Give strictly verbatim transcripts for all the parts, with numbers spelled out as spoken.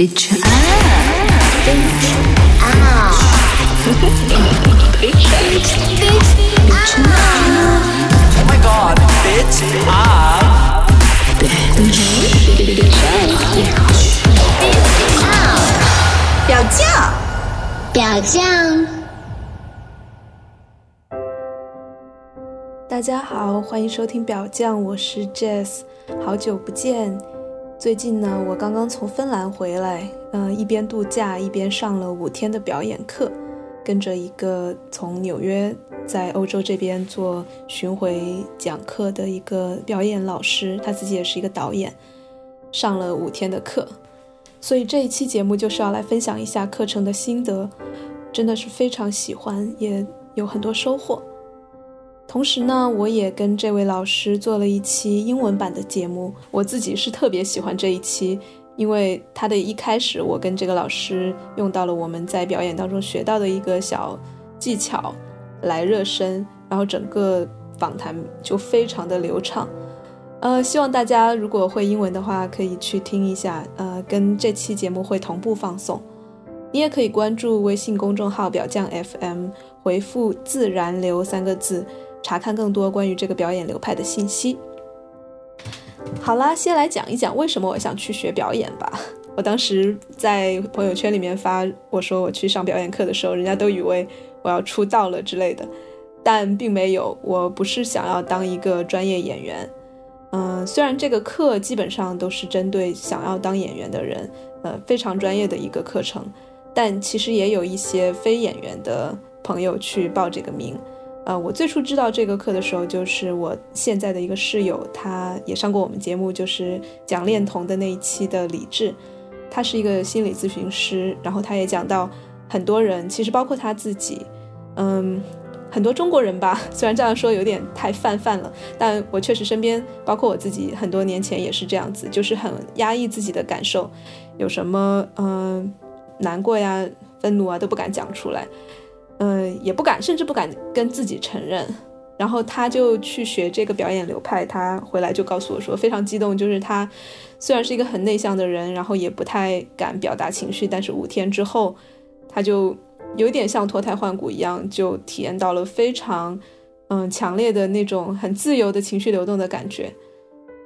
Bitch out. Bitch out. Bitch out. Oh my god, bitch out. Bitch out. 表酱，表酱。大家好，欢迎收听表酱，我是 Jess， 好久不见。最近呢，我刚刚从芬兰回来，呃，一边度假一边上了五天的表演课，跟着一个从纽约在欧洲这边做巡回讲课的一个表演老师，他自己也是一个导演，上了五天的课。所以这一期节目就是要来分享一下课程的心得，真的是非常喜欢，也有很多收获。同时呢，我也跟这位老师做了一期英文版的节目，我自己是特别喜欢这一期，因为他的一开始我跟这个老师用到了我们在表演当中学到的一个小技巧来热身，然后整个访谈就非常的流畅。呃，希望大家如果会英文的话可以去听一下，呃，跟这期节目会同步放送。你也可以关注微信公众号表酱 F M， 回复自然流三个字，查看更多关于这个表演流派的信息。好啦，先来讲一讲为什么我想去学表演吧。我当时在朋友圈里面发我说我去上表演课的时候，人家都以为我要出道了之类的，但并没有，我不是想要当一个专业演员。嗯，虽然这个课基本上都是针对想要当演员的人，呃，非常专业的一个课程，但其实也有一些非演员的朋友去报这个名。呃，我最初知道这个课的时候，就是我现在的一个室友，他也上过我们节目，就是讲恋童的那一期的李志，他是一个心理咨询师，然后他也讲到很多人，其实包括他自己，嗯，很多中国人吧，虽然这样说有点太泛泛了，但我确实身边，包括我自己，很多年前也是这样子，就是很压抑自己的感受，有什么嗯、呃、难过呀、愤怒啊都不敢讲出来。嗯、呃，也不敢，甚至不敢跟自己承认。然后他就去学这个表演流派，他回来就告诉我说非常激动，就是他虽然是一个很内向的人，然后也不太敢表达情绪，但是五天之后他就有点像脱胎换骨一样，就体验到了非常嗯、呃、强烈的那种很自由的情绪流动的感觉。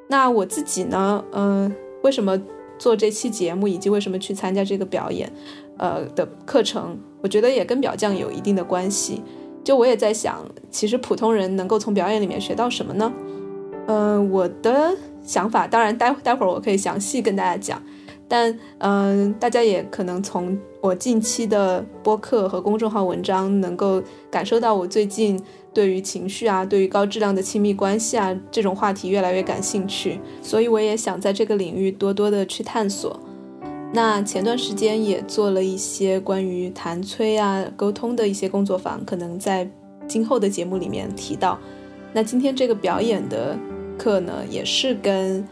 那我自己呢，嗯、呃，为什么做这期节目以及为什么去参加这个表演呃的课程，我觉得也跟表酱有一定的关系。就我也在想，其实普通人能够从表演里面学到什么呢？嗯、呃，我的想法，当然待待会儿我可以详细跟大家讲，但嗯、呃，大家也可能从我近期的播客和公众号文章能够感受到，我最近对于情绪啊，对于高质量的亲密关系啊这种话题越来越感兴趣，所以我也想在这个领域多多的去探索。那前段时间也做了一些关于谈催啊、沟通的一些工作坊，可能在今后的节目里面提到。那今天这个表演的课呢，也是跟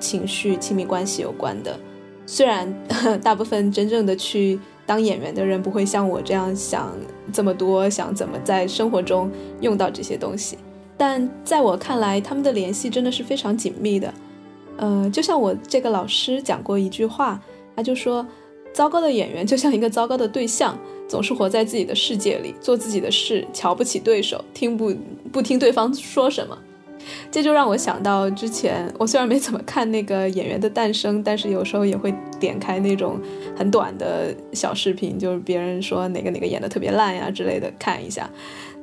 情绪、亲密关系有关的。虽然大部分真正的去当演员的人不会像我这样想这么多，想怎么在生活中用到这些东西，但在我看来，他们的联系真的是非常紧密的。呃，就像我这个老师讲过一句话，他就说糟糕的演员就像一个糟糕的对象，总是活在自己的世界里，做自己的事，瞧不起对手，听不不听对方说什么。这就让我想到之前我虽然没怎么看那个演员的诞生，但是有时候也会点开那种很短的小视频，就是别人说哪个哪个演得特别烂呀之类的看一下，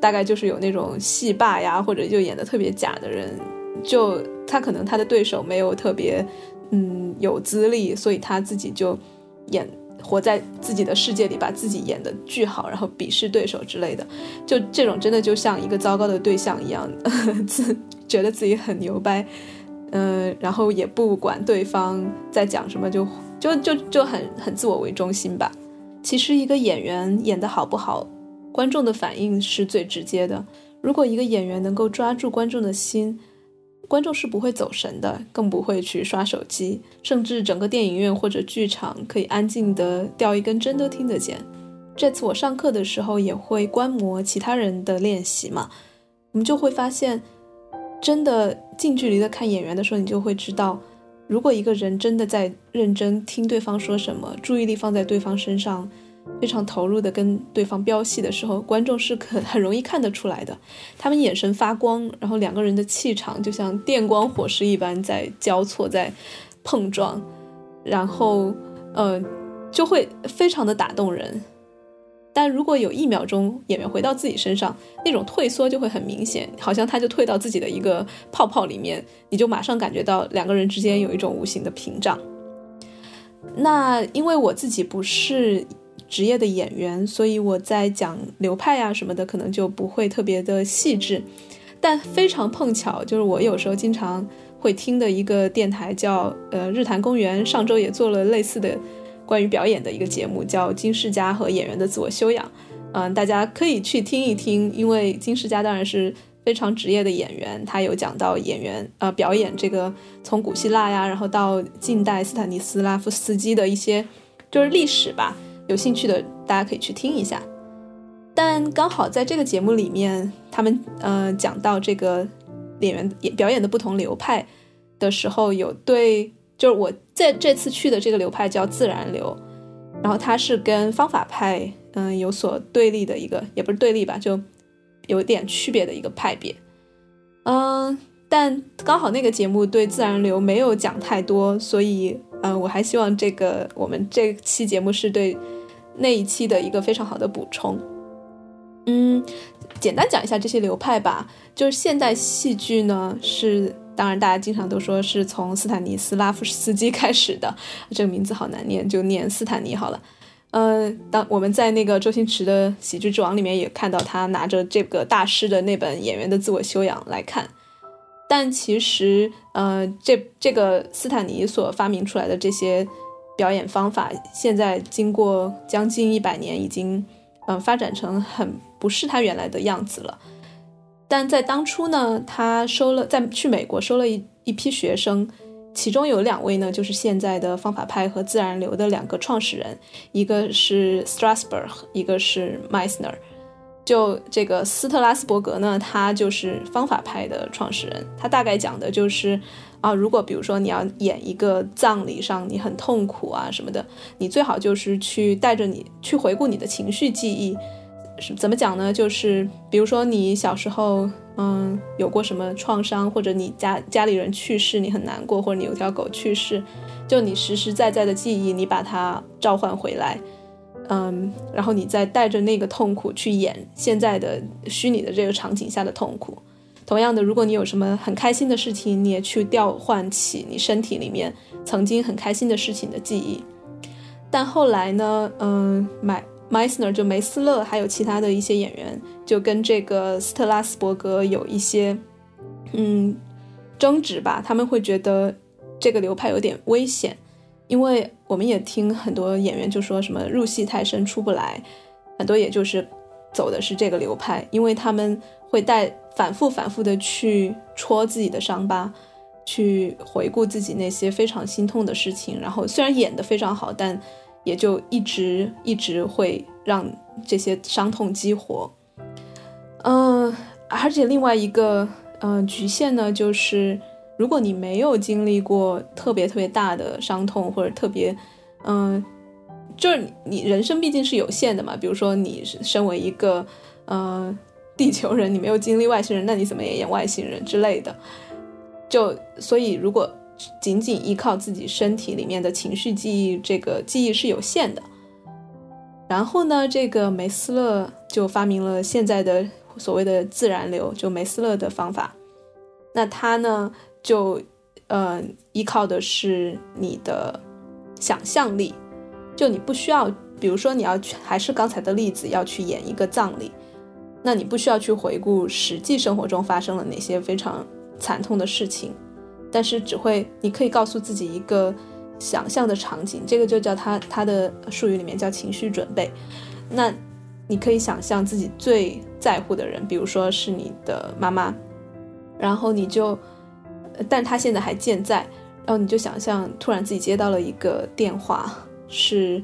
大概就是有那种戏霸呀或者就演得特别假的人，就他可能他的对手没有特别嗯，有资历，所以他自己就演活在自己的世界里，把自己演得巨好，然后鄙视对手之类的，就这种真的就像一个糟糕的对象一样，呵呵自觉得自己很牛掰，嗯、呃，然后也不管对方在讲什么，就就就就很很自我为中心吧。其实一个演员演得好不好，观众的反应是最直接的。如果一个演员能够抓住观众的心，观众是不会走神的，更不会去刷手机，甚至整个电影院或者剧场可以安静的掉一根针都听得见。这次我上课的时候也会观摩其他人的练习嘛，我们就会发现真的近距离的看演员的时候，你就会知道如果一个人真的在认真听对方说什么，注意力放在对方身上，非常投入的跟对方飙戏的时候，观众是很很容易看得出来的，他们眼神发光，然后两个人的气场就像电光火石一般在交错在碰撞，然后呃，就会非常的打动人。但如果有一秒钟演员回到自己身上，那种退缩就会很明显，好像他就退到自己的一个泡泡里面，你就马上感觉到两个人之间有一种无形的屏障。那因为我自己不是职业的演员，所以我在讲流派啊什么的可能就不会特别的细致，但非常碰巧，就是我有时候经常会听的一个电台叫呃日坛公园，上周也做了类似的关于表演的一个节目，叫金世佳和演员的自我修养，嗯，大家可以去听一听，因为金世佳当然是非常职业的演员，他有讲到演员呃表演这个从古希腊呀，然后到近代斯坦尼斯拉夫斯基的一些就是历史吧，有兴趣的大家可以去听一下。但刚好在这个节目里面他们呃讲到这个演员表演的不同流派的时候，有对就是我在这次去的这个流派叫自然流，然后它是跟方法派嗯、呃、有所对立的一个，也不是对立吧，就有点区别的一个派别。嗯、呃，但刚好那个节目对自然流没有讲太多，所以嗯、呃，我还希望这个我们这期节目是对那一期的一个非常好的补充。嗯，简单讲一下这些流派吧。就是现代戏剧呢，是当然大家经常都说是从斯坦尼斯拉夫斯基开始的，这个名字好难念，就念斯坦尼好了。呃，当我们在那个周星驰的《喜剧之王》里面也看到他拿着这个大师的那本《演员的自我修养》来看，但其实呃，这这个斯坦尼所发明出来的这些表演方法，现在经过将近一百年已经呃、发展成很不是他原来的样子了。但在当初呢，他收了在去美国收了 一, 一批学生，其中有两位呢就是现在的方法派和自然流的两个创始人，一个是 Strasberg， 一个是 Meisner。 就这个斯特拉斯伯格呢，他就是方法派的创始人，他大概讲的就是啊，如果比如说你要演一个葬礼上你很痛苦啊什么的，你最好就是去带着你去回顾你的情绪记忆。怎么讲呢，就是比如说你小时候嗯有过什么创伤，或者你家家里人去世你很难过，或者你有条狗去世，就你实实在在的记忆你把它召唤回来，嗯，然后你再带着那个痛苦去演现在的虚拟的这个场景下的痛苦。同样的，如果你有什么很开心的事情，你也去调换起你身体里面曾经很开心的事情的记忆。但后来呢，嗯、呃、Meisner 就梅斯勒还有其他的一些演员就跟这个斯特拉斯伯格有一些嗯争执吧，他们会觉得这个流派有点危险，因为我们也听很多演员就说什么入戏太深出不来，很多也就是走的是这个流派，因为他们会带反复反复的去戳自己的伤疤，去回顾自己那些非常心痛的事情，然后虽然演得非常好，但也就一直一直会让这些伤痛激活。嗯、呃，而且另外一个嗯、呃、局限呢，就是如果你没有经历过特别特别大的伤痛，或者特别嗯、呃，就是你人生毕竟是有限的嘛，比如说你身为一个呃。地球人，你没有经历外星人，那你怎么也演外星人之类的。就所以如果仅仅依靠自己身体里面的情绪记忆，这个记忆是有限的。然后呢，这个梅斯勒就发明了现在的所谓的自然流，就梅斯勒的方法。那他呢就呃依靠的是你的想象力，就你不需要，比如说你要去，还是刚才的例子，要去演一个葬礼，那你不需要去回顾实际生活中发生了哪些非常惨痛的事情，但是只会你可以告诉自己一个想象的场景，这个就叫它它的术语里面叫情绪准备。那你可以想象自己最在乎的人，比如说是你的妈妈，然后你就但她现在还健在，然后你就想象突然自己接到了一个电话，是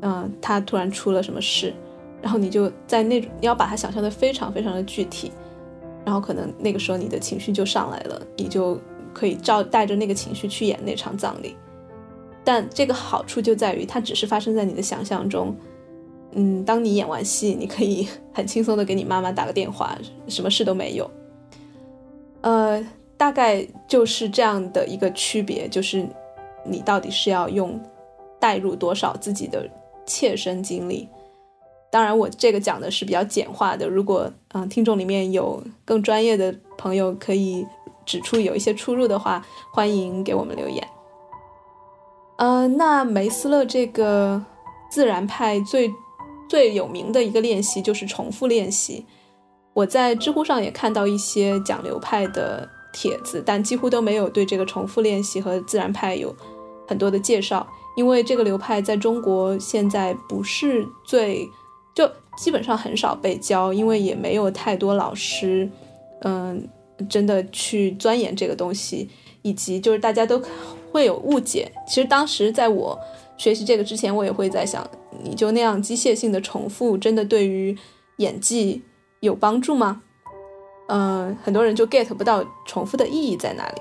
嗯，她突然出了什么事，然后你就在那种你要把它想象的非常非常的具体，然后可能那个时候你的情绪就上来了，你就可以照带着那个情绪去演那场葬礼。但这个好处就在于它只是发生在你的想象中，嗯，当你演完戏你可以很轻松的给你妈妈打个电话，什么事都没有。呃，大概就是这样的一个区别，就是你到底是要用带入多少自己的切身经历。当然我这个讲的是比较简化的，如果、呃、听众里面有更专业的朋友可以指出有一些出入的话，欢迎给我们留言。呃，那梅斯勒这个自然派最最有名的一个练习就是重复练习。我在知乎上也看到一些讲流派的帖子，但几乎都没有对这个重复练习和自然派有很多的介绍，因为这个流派在中国现在不是最就基本上很少被教，因为也没有太多老师嗯、呃，真的去钻研这个东西，以及就是大家都会有误解。其实当时在我学习这个之前，我也会在想，你就那样机械性的重复真的对于演技有帮助吗？呃，很多人就 get 不到重复的意义在哪里。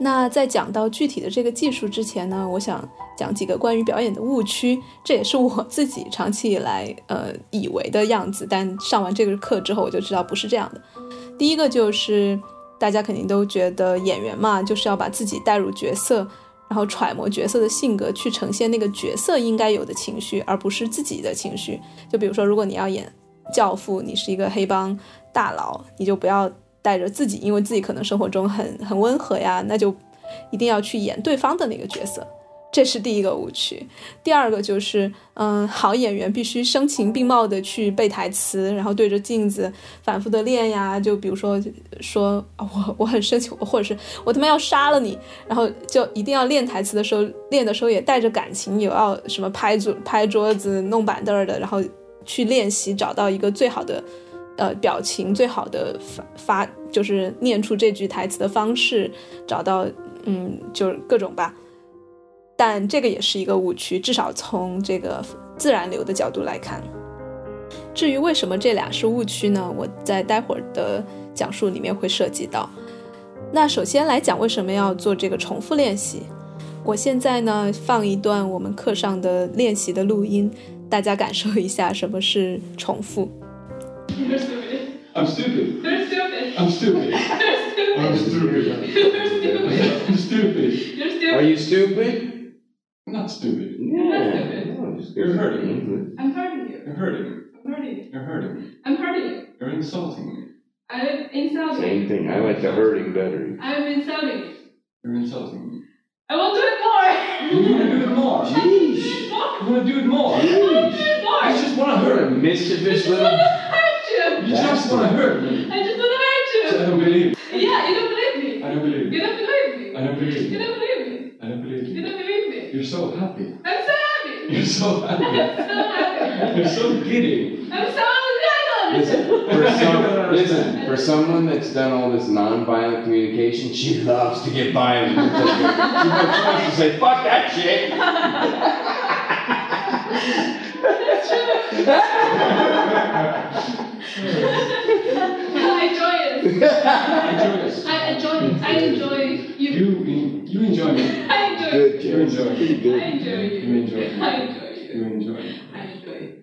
那在讲到具体的这个技术之前呢，我想讲几个关于表演的误区，这也是我自己长期以来呃以为的样子，但上完这个课之后我就知道不是这样的。第一个就是大家肯定都觉得演员嘛，就是要把自己带入角色，然后揣摩角色的性格去呈现那个角色应该有的情绪，而不是自己的情绪。就比如说如果你要演教父，你是一个黑帮大佬，你就不要带着自己，因为自己可能生活中很很温和呀，那就一定要去演对方的那个角色。这是第一个误区。第二个就是嗯，好演员必须声情并茂的去背台词，然后对着镜子反复的练呀，就比如说说、哦、我, 我很生气，或者是我他妈要杀了你，然后就一定要练台词的时候，练的时候也带着感情，也要什么拍桌拍桌子弄板凳的，然后去练习找到一个最好的呃，表情，最好的发就是念出这句台词的方式，找到嗯，就是各种吧。但这个也是一个误区，至少从这个自然流的角度来看。至于为什么这俩是误区呢，我在待会儿的讲述里面会涉及到。那首先来讲为什么要做这个重复练习。我现在呢放一段我们课上的练习的录音，大家感受一下什么是重复。You're stupid. I'm stupid. They're stupid. I'm stupid. They're stupid. I'm stupid. They're stupid. I'm stupid. You're stupid. Are you stupid? I'm not stupid. You're not stupid. No, you're, you're hurting me. I'm hurting you. You're hurting me. I'm hurting you. You're hurting me. I'm hurting you. You're insulting me. I'm insulting you. Same thing. I like the hurting better. I'm insulting you. You're insulting me. I will do it more. You want to do it more? Jeez. You want to do it more? Jeez. I want to do it more. I just want to hurt a mischievous little... You just want to hurt me. I just want to hurt you. So I don't believe. Yeah, you don't believe me. I don't believe. You don't believe me. I don't believe. You don't believe me. I don't believe. You don't believe me. You're so happy. I'm so happy. You're so happy. I'm so happy. You're so giddy. I'm so happy. Listen, for some, listen, for someone that's done all this non-violent communication, she loves to get violent. She's no choice to say, "Fuck that shit." That's true. I enjoy it. I enjoy it. I enjoy you. You, you enjoy me. I enjoy it. You enjoy it. I enjoy you. You enjoy it. I enjoy you. You enjoy it. I enjoy it.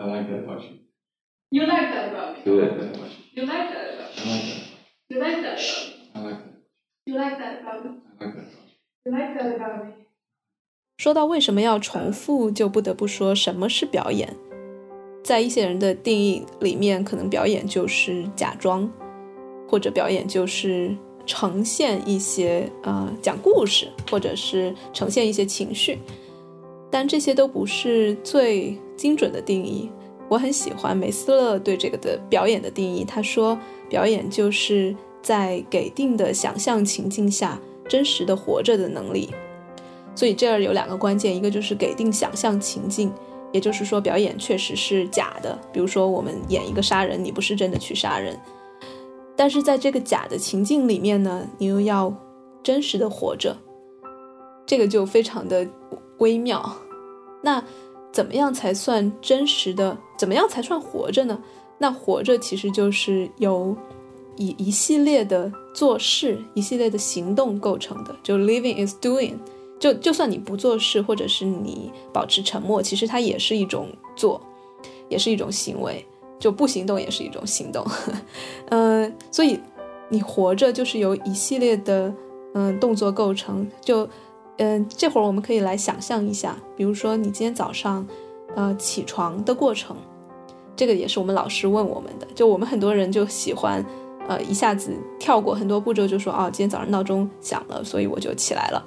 I like that about you. You like that about me. You like that about you. You like that about me. You like that about me. I like that. You like that about me. I like that. You like that about me. 说到为什么要重复，就不得不说什么是表演。在一些人的定义里面，可能表演就是假装，或者表演就是呈现一些呃讲故事，或者是呈现一些情绪，但这些都不是最精准的定义。我很喜欢梅斯勒对这个的表演的定义，他说表演就是在给定的想象情境下真实的活着的能力。所以这儿有两个关键，一个就是给定想象情境，也就是说表演确实是假的，比如说我们演一个杀人，你不是真的去杀人，但是在这个假的情境里面呢，你又要真实的活着，这个就非常的微妙。那怎么样才算真实的，怎么样才算活着呢？那活着其实就是由以一系列的做事一系列的行动构成的，就 living is doing， 就, 就算你不做事或者是你保持沉默，其实它也是一种做，也是一种行为，就不行动也是一种行动、呃、所以你活着就是由一系列的、呃、动作构成。就、呃、这会儿我们可以来想象一下，比如说你今天早上、呃、起床的过程，这个也是我们老师问我们的，就我们很多人就喜欢呃，一下子跳过很多步骤，就说哦，今天早上闹钟响了，所以我就起来了。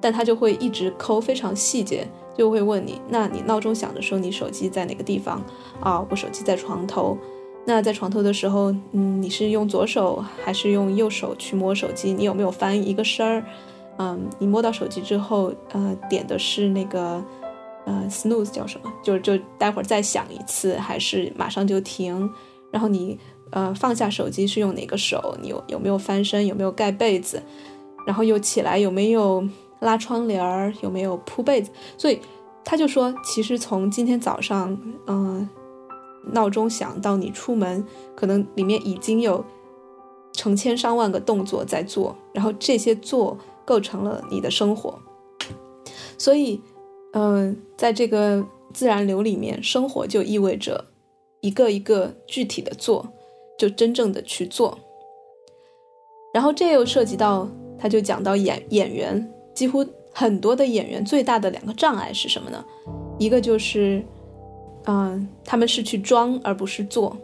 但他就会一直抠非常细节，就会问你，那你闹钟响的时候，你手机在哪个地方？啊、哦，我手机在床头。那在床头的时候，嗯，你是用左手还是用右手去摸手机？你有没有翻一个身儿？嗯，你摸到手机之后，呃，点的是那个呃 snooze 叫什么？就就待会儿再响一次，还是马上就停？然后你。呃，放下手机是用哪个手？你有有没有翻身？有没有盖被子？然后又起来有没有拉窗帘儿？有没有铺被子？所以他就说，其实从今天早上，嗯、呃，闹钟响到你出门，可能里面已经有成千上万个动作在做，然后这些做构成了你的生活。所以，嗯、呃，在这个自然流里面，生活就意味着一个一个具体的做。就真正的去做。然后这又涉及到他就讲到 演, 演员几乎很多的演员最大的两个障碍是什么呢？一个就是、呃、他们是去装而不是做。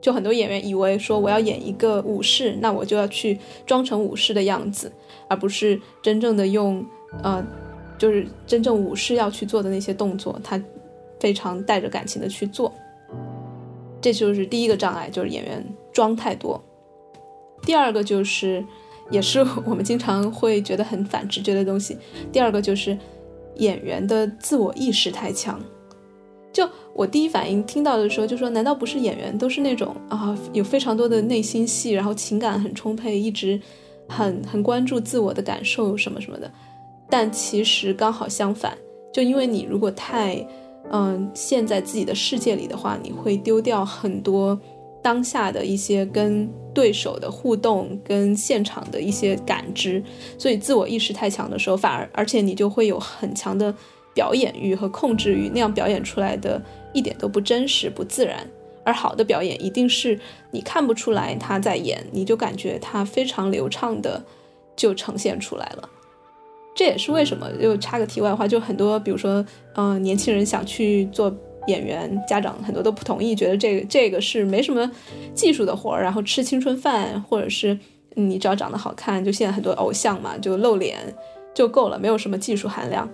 就很多演员以为说我要演一个武士，那我就要去装成武士的样子，而不是真正的用、呃、就是真正武士要去做的那些动作，他非常带着感情的去做。这就是第一个障碍，就是演员装太多。第二个就是也是我们经常会觉得很反直觉的东西，第二个就是演员的自我意识太强。就我第一反应听到的时候就说，难道不是演员都是那种啊有非常多的内心戏，然后情感很充沛，一直很很关注自我的感受什么什么的？但其实刚好相反，就因为你如果太嗯，陷在自己的世界里的话，你会丢掉很多当下的一些跟对手的互动，跟现场的一些感知。所以自我意识太强的时候，反而而且你就会有很强的表演欲和控制欲，那样表演出来的一点都不真实不自然。而好的表演一定是你看不出来他在演，你就感觉他非常流畅的就呈现出来了。这也是为什么，就插个题外话，就很多比如说、呃、年轻人想去做演员，家长很多都不同意，觉得这个这个是没什么技术的活，然后吃青春饭，或者是你只要长得好看，就现在很多偶像嘛，就露脸就够了，没有什么技术含量。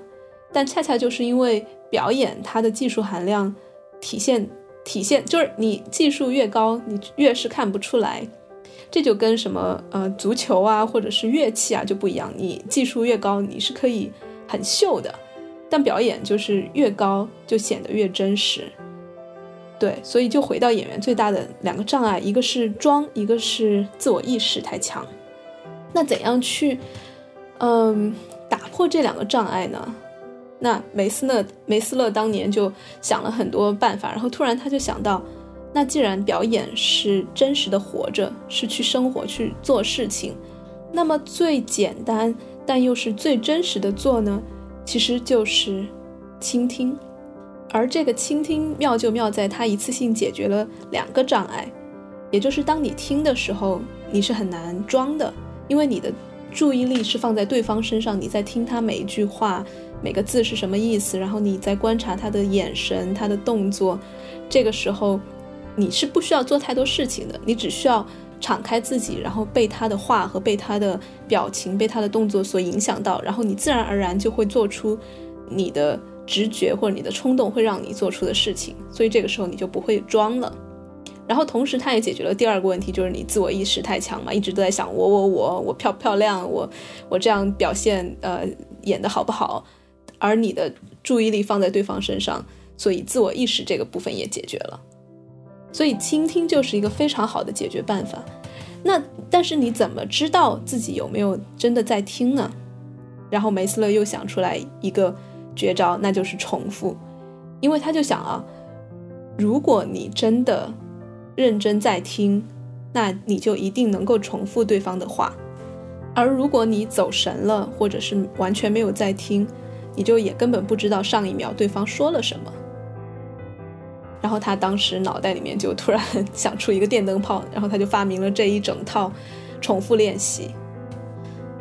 但恰恰就是因为表演它的技术含量体现体现就是你技术越高你越是看不出来。这就跟什么呃足球啊或者是乐器啊就不一样，你技术越高你是可以很秀的，但表演就是越高就显得越真实。对，所以就回到演员最大的两个障碍，一个是装，一个是自我意识太强。那怎样去嗯、呃、打破这两个障碍呢？那梅斯勒梅斯勒当年就想了很多办法，然后突然他就想到，那既然表演是真实的活着，是去生活去做事情，那么最简单但又是最真实的做呢，其实就是倾听。而这个倾听妙就妙在它一次性解决了两个障碍，也就是当你听的时候你是很难装的，因为你的注意力是放在对方身上，你在听他每一句话每个字是什么意思，然后你在观察他的眼神他的动作。这个时候你是不需要做太多事情的，你只需要敞开自己，然后被他的话和被他的表情被他的动作所影响到，然后你自然而然就会做出你的直觉或者你的冲动会让你做出的事情，所以这个时候你就不会装了。然后同时他也解决了第二个问题，就是你自我意识太强嘛，一直都在想我我我我漂不漂亮，我我这样表现呃演得好不好，而你的注意力放在对方身上，所以自我意识这个部分也解决了。所以倾听就是一个非常好的解决办法。那但是你怎么知道自己有没有真的在听呢？然后梅斯勒又想出来一个绝招，那就是重复。因为他就想啊，如果你真的认真在听，那你就一定能够重复对方的话。而如果你走神了，或者是完全没有在听，你就也根本不知道上一秒对方说了什么。然后他当时脑袋里面就突然想出一个电灯泡，然后他就发明了这一整套重复练习。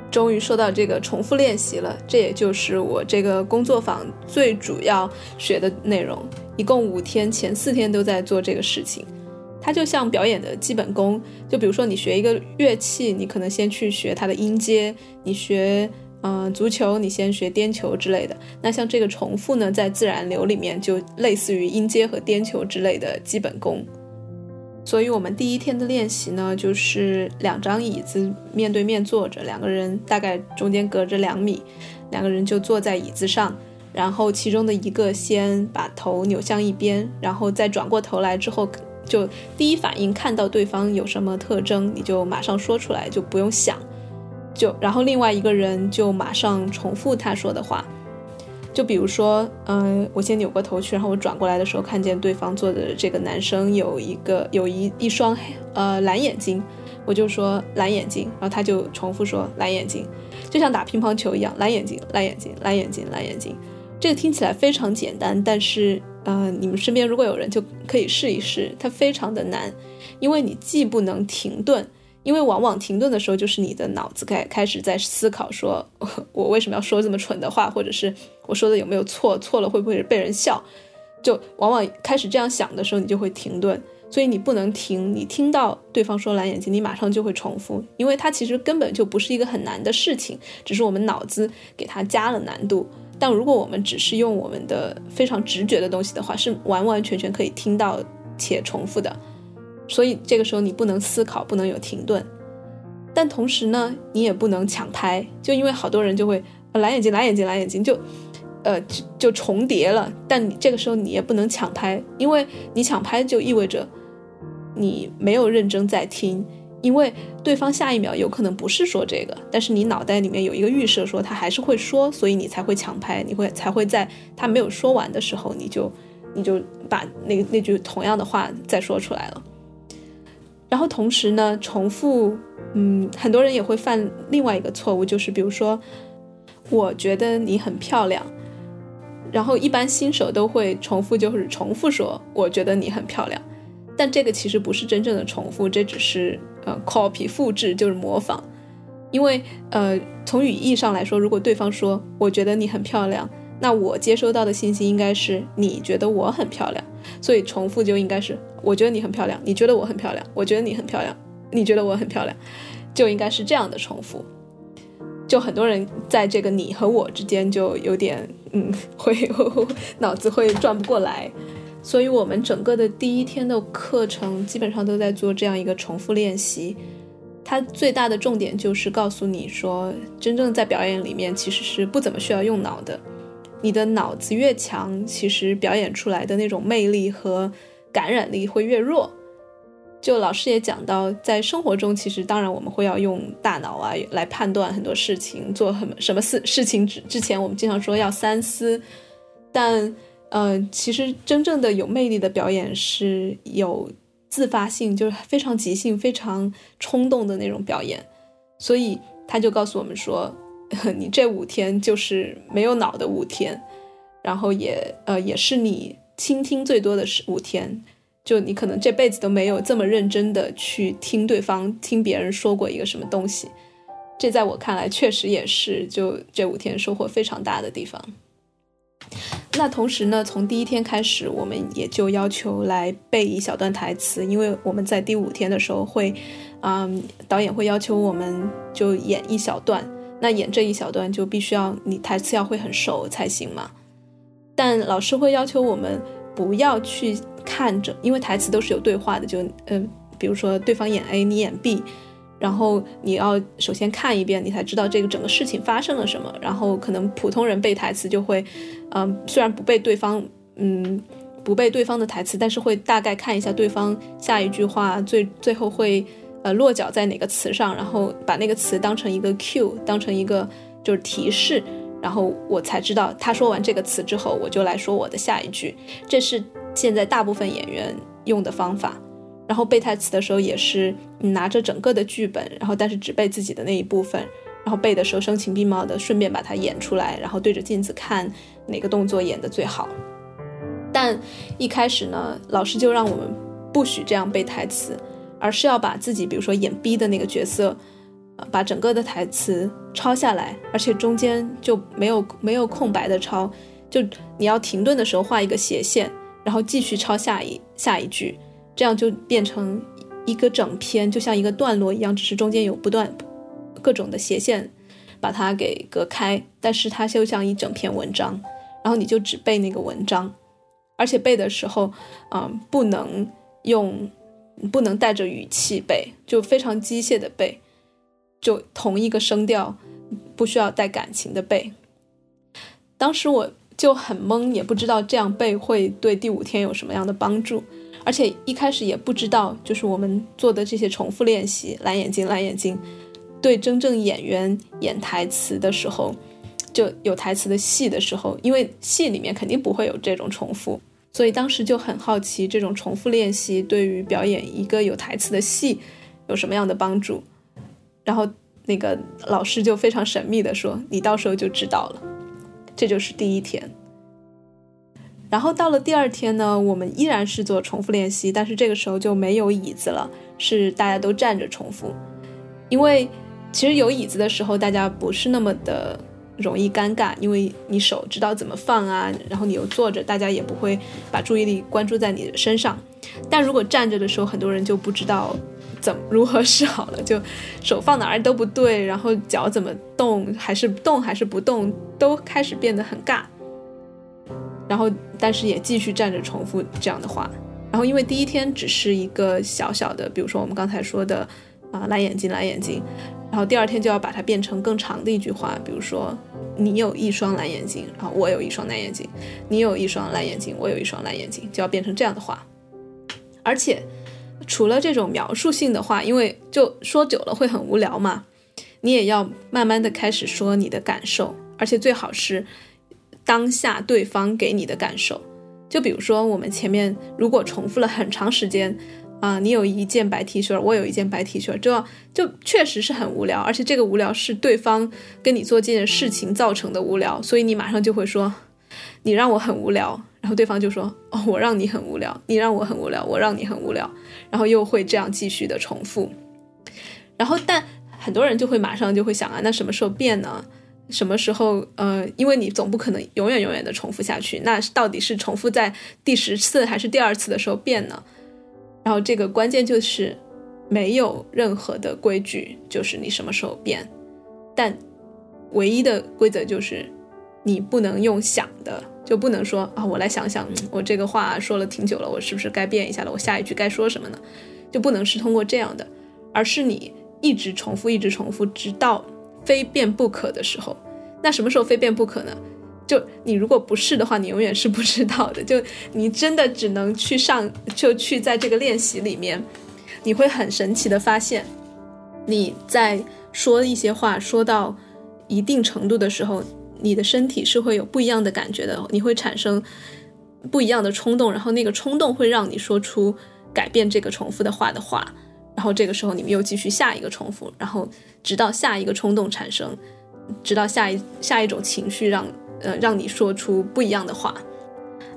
终于说到这个重复练习了，这也就是我这个工作坊最主要学的内容，一共五天，前四天都在做这个事情。它就像表演的基本功，就比如说你学一个乐器，你可能先去学它的音阶，你学、呃、足球，你先学颠球之类的。那像这个重复呢，在自然流里面就类似于音阶和颠球之类的基本功。所以我们第一天的练习呢，就是两张椅子面对面坐着，两个人大概中间隔着两米，两个人就坐在椅子上，然后其中的一个先把头扭向一边，然后再转过头来之后，就第一反应看到对方有什么特征，你就马上说出来，就不用想，就然后另外一个人就马上重复他说的话。就比如说、呃、我先扭过头去，然后我转过来的时候看见对方坐的这个男生有一个有 一, 一双、呃、蓝眼睛，我就说蓝眼睛，然后他就重复说蓝眼睛，就像打乒乓球一样，蓝眼睛蓝眼睛蓝眼睛蓝眼睛。这个听起来非常简单，但是、呃、你们身边如果有人就可以试一试，它非常的难，因为你既不能停顿，因为往往停顿的时候就是你的脑子开始在思考说我为什么要说这么蠢的话，或者是我说的有没有错，错了会不会被人笑，就往往开始这样想的时候你就会停顿。所以你不能停，你听到对方说蓝眼睛你马上就会重复，因为它其实根本就不是一个很难的事情，只是我们脑子给它加了难度。但如果我们只是用我们的非常直觉的东西的话，是完完全全可以听到且重复的。所以这个时候你不能思考，不能有停顿，但同时呢你也不能抢拍，就因为好多人就会、呃、蓝眼睛蓝眼睛蓝眼睛就呃就，就重叠了。但你这个时候你也不能抢拍，因为你抢拍就意味着你没有认真在听，因为对方下一秒有可能不是说这个，但是你脑袋里面有一个预设说他还是会说，所以你才会抢拍，你会才会在他没有说完的时候你就你就把 那, 那句同样的话再说出来了。然后同时呢重复，嗯，很多人也会犯另外一个错误，就是比如说我觉得你很漂亮，然后一般新手都会重复，就是重复说我觉得你很漂亮，但这个其实不是真正的重复，这只是、呃、copy 复制，就是模仿。因为呃，从语义上来说，如果对方说我觉得你很漂亮，那我接收到的信息应该是你觉得我很漂亮，所以重复就应该是我觉得你很漂亮，你觉得我很漂亮，我觉得你很漂亮，你觉得我很漂亮，就应该是这样的重复。就很多人在这个你和我之间就有点嗯，会脑子会转不过来。所以我们整个的第一天的课程基本上都在做这样一个重复练习。它最大的重点就是告诉你说，真正在表演里面其实是不怎么需要用脑的，你的脑子越强，其实表演出来的那种魅力和感染力会越弱。就老师也讲到，在生活中其实当然我们会要用大脑啊来判断很多事情，做什么事情之前我们经常说要三思，但、呃、其实真正的有魅力的表演是有自发性，就是非常即兴非常冲动的那种表演。所以他就告诉我们说你这五天就是没有脑的五天，然后也、呃、也是你倾听最多的五天，就你可能这辈子都没有这么认真的去听对方听别人说过一个什么东西。这在我看来确实也是就这五天收获非常大的地方。那同时呢，从第一天开始我们也就要求来背一小段台词，因为我们在第五天的时候会、嗯、导演会要求我们就演一小段，那演这一小段就必须要你台词要会很熟才行嘛。但老师会要求我们不要去看着，因为台词都是有对话的，就、呃、比如说对方演 A 你演 B， 然后你要首先看一遍你才知道这个整个事情发生了什么。然后可能普通人背台词就会、呃、虽然不背对方嗯，不背对方的台词，但是会大概看一下对方下一句话最最后会呃，落脚在哪个词上，然后把那个词当成一个 cue， 当成一个就是提示，然后我才知道他说完这个词之后我就来说我的下一句。这是现在大部分演员用的方法。然后背台词的时候也是你拿着整个的剧本，然后但是只背自己的那一部分，然后背的时候声情并茂的顺便把它演出来，然后对着镜子看哪个动作演得最好。但一开始呢，老师就让我们不许这样背台词，而是要把自己比如说演 B 的那个角色把整个的台词抄下来，而且中间就没有没有空白的抄，就你要停顿的时候画一个斜线，然后继续抄下一下一句，这样就变成一个整篇，就像一个段落一样，只是中间有不断各种的斜线把它给隔开，但是它就像一整篇文章，然后你就只背那个文章，而且背的时候、呃、不能用不能带着语气背，就非常机械的背，就同一个声调，不需要带感情的背。当时我就很懵，也不知道这样背会对第五天有什么样的帮助，而且一开始也不知道就是我们做的这些重复练习，蓝眼睛蓝眼睛对真正演员演台词的时候，就有台词的戏的时候，因为戏里面肯定不会有这种重复，所以当时就很好奇这种重复练习对于表演一个有台词的戏有什么样的帮助。然后那个老师就非常神秘的说，你到时候就知道了。这就是第一天。然后到了第二天呢，我们依然是做重复练习，但是这个时候就没有椅子了，是大家都站着重复。因为其实有椅子的时候大家不是那么的容易尴尬，因为你手知道怎么放啊，然后你又坐着，大家也不会把注意力关注在你的身上。但如果站着的时候，很多人就不知道怎么如何是好了，就手放哪儿都不对，然后脚怎么动，还是动还是不动，都开始变得很尬。然后但是也继续站着重复这样的话。然后因为第一天只是一个小小的，比如说我们刚才说的啊、呃，蓝眼睛蓝眼睛，然后第二天就要把它变成更长的一句话，比如说你有一双蓝眼睛，然后我有一双蓝眼睛，你有一双蓝眼睛，我有一双蓝眼睛，就要变成这样的话。而且除了这种描述性的话，因为就说久了会很无聊嘛，你也要慢慢的开始说你的感受，而且最好是当下对方给你的感受。就比如说我们前面如果重复了很长时间啊、呃，你有一件白 T 恤，我有一件白 T 恤，就就确实是很无聊，而且这个无聊是对方跟你做这件事情造成的无聊，所以你马上就会说你让我很无聊，然后对方就说哦，我让你很无聊，你让我很无聊，我让你很无聊，然后又会这样继续的重复。然后但很多人就会马上就会想啊，那什么时候变呢？什么时候呃，因为你总不可能永远永远的重复下去，那到底是重复在第十次还是第二次的时候变呢？然后这个关键就是没有任何的规矩，就是你什么时候变，但唯一的规则就是你不能用想的，就不能说啊，我来想想我这个话说了挺久了，我是不是该变一下了，我下一句该说什么呢？就不能是通过这样的，而是你一直重复一直重复，直到非变不可的时候。那什么时候非变不可呢？就你如果不试的话，你永远是不知道的，就你真的只能去上就去在这个练习里面，你会很神奇的发现你在说一些话说到一定程度的时候，你的身体是会有不一样的感觉的，你会产生不一样的冲动，然后那个冲动会让你说出改变这个重复的话的话，然后这个时候你们又继续下一个重复，然后直到下一个冲动产生，直到下一下一种情绪让呃让你说出不一样的话。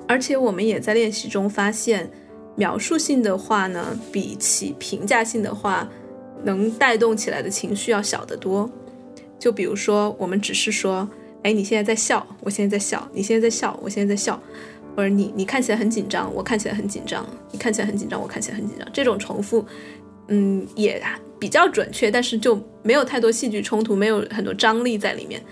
而且我们也在练习中发现，描述性的话呢，比起评价性的话，能带动起来的情绪要小得多。就比如说，我们只是说。哎，你现在在笑，我现在在笑，你现在在笑，我现在在笑，或者你你看起来很紧张，我看起来很紧张，你看起来很紧张，我看起来很紧张，这种重复嗯，也比较准确，但是就没有太多戏剧冲突，没有很多张力在里面。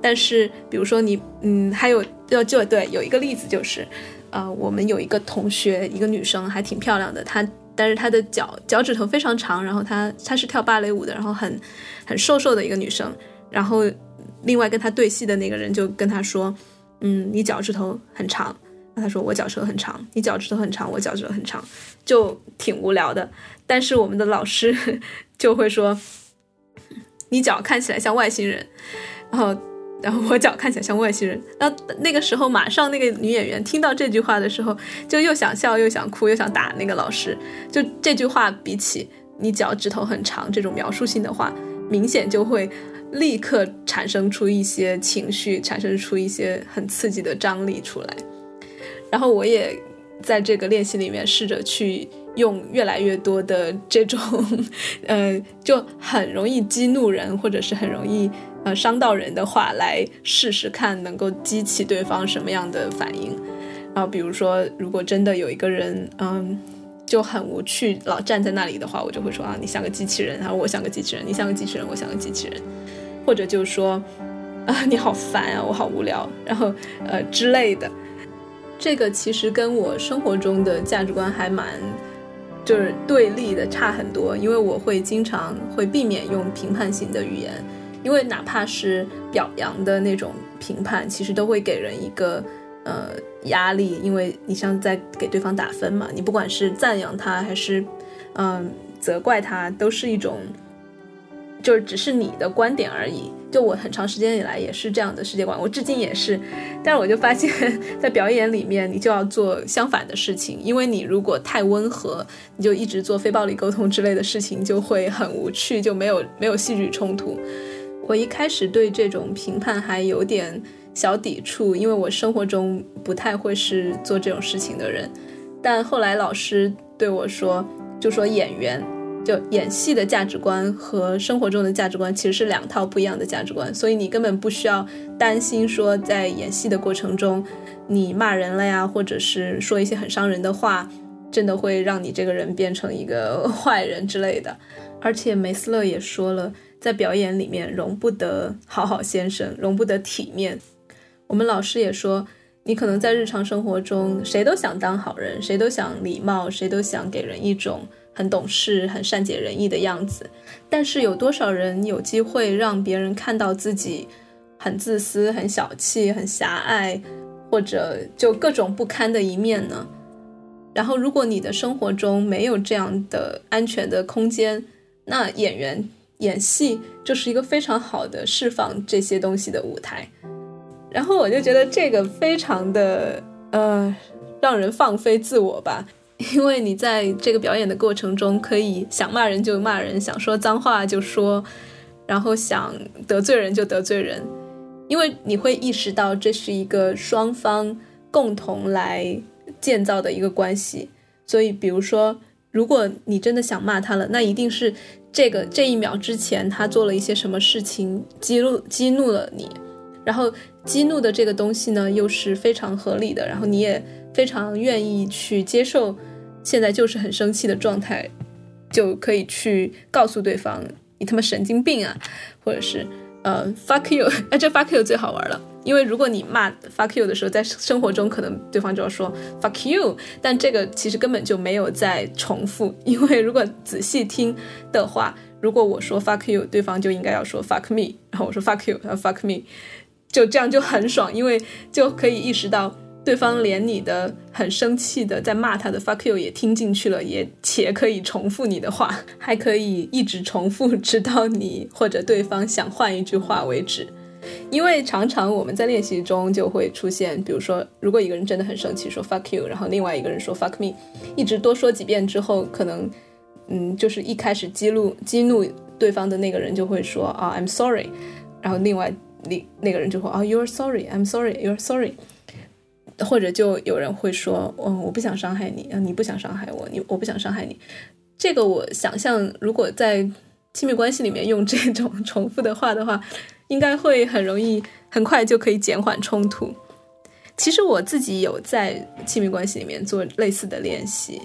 但是比如说你嗯，还有就就对有一个例子就是呃，我们有一个同学，一个女生还挺漂亮的，她但是她的脚脚趾头非常长，然后她她是跳芭蕾舞的，然后很很瘦瘦的一个女生，然后另外跟他对戏的那个人就跟他说嗯，你脚趾头很长，他说我脚趾头很长，你脚趾头很长，我脚趾头很长，就挺无聊的。但是我们的老师就会说你脚看起来像外星人，然后然后我脚看起来像外星人。然后那个时候马上那个女演员听到这句话的时候，就又想笑又想哭又想打那个老师。就这句话比起你脚趾头很长这种描述性的话，明显就会立刻产生出一些情绪，产生出一些很刺激的张力出来。然后我也在这个练习里面试着去用越来越多的这种呃，就很容易激怒人或者是很容易呃伤到人的话来试试看能够激起对方什么样的反应。然后比如说如果真的有一个人嗯就很无趣老站在那里的话，我就会说啊，你像个机器人，然后我像个机器人，你像个机器人，我像个机器人，或者就说啊，你好烦啊，我好无聊，然后呃之类的。这个其实跟我生活中的价值观还蛮就是对立的，差很多。因为我会经常会避免用评判性的语言，因为哪怕是表扬的那种评判其实都会给人一个呃压力，因为你像在给对方打分嘛，你不管是赞扬他还是嗯、呃、责怪他，都是一种就是只是你的观点而已。就我很长时间以来也是这样的世界观，我至今也是。但是我就发现在表演里面你就要做相反的事情，因为你如果太温和，你就一直做非暴力沟通之类的事情，就会很无趣，就没有没有戏剧冲突。我一开始对这种评判还有点小抵触，因为我生活中不太会是做这种事情的人。但后来老师对我说，就说演员就演戏的价值观和生活中的价值观其实是两套不一样的价值观，所以你根本不需要担心说在演戏的过程中你骂人了呀，或者是说一些很伤人的话，真的会让你这个人变成一个坏人之类的。而且梅斯勒也说了，在表演里面容不得好好先生，容不得体面。我们老师也说，你可能在日常生活中谁都想当好人，谁都想礼貌，谁都想给人一种很懂事很善解人意的样子，但是有多少人有机会让别人看到自己很自私很小气很狭隘或者就各种不堪的一面呢？然后如果你的生活中没有这样的安全的空间，那演员演戏就是一个非常好的释放这些东西的舞台。然后我就觉得这个非常的呃，让人放飞自我吧，因为你在这个表演的过程中可以想骂人就骂人，想说脏话就说，然后想得罪人就得罪人。因为你会意识到这是一个双方共同来建造的一个关系。所以比如说如果你真的想骂他了，那一定是这个这一秒之前他做了一些什么事情激怒激怒了你，然后激怒的这个东西呢又是非常合理的，然后你也非常愿意去接受现在就是很生气的状态，就可以去告诉对方你他妈神经病啊，或者是呃 fuck you、啊、这 fuck you 最好玩了。因为如果你骂 fuck you 的时候，在生活中可能对方就要说 fuck you， 但这个其实根本就没有在重复。因为如果仔细听的话，如果我说 fuck you， 对方就应该要说 fuck me， 然后我说 fuck you， 然后 fuck me， 就这样就很爽，因为就可以意识到对方连你的很生气的在骂他的 fuck you 也听进去了，也且可以重复你的话，还可以一直重复直到你或者对方想换一句话为止。因为常常我们在练习中就会出现，比如说如果一个人真的很生气说 fuck you， 然后另外一个人说 fuck me， 一直多说几遍之后，可能嗯，就是一开始激怒激怒对方的那个人就会说啊、oh, I'm sorry， 然后另外那个人就会啊、oh, you're sorry I'm sorry you're sorry，或者就有人会说、哦、我不想伤害你，你不想伤害我，你我不想伤害你。这个我想象如果在亲密关系里面用这种重复的话的话，应该会很容易很快就可以减缓冲突。其实我自己有在亲密关系里面做类似的练习，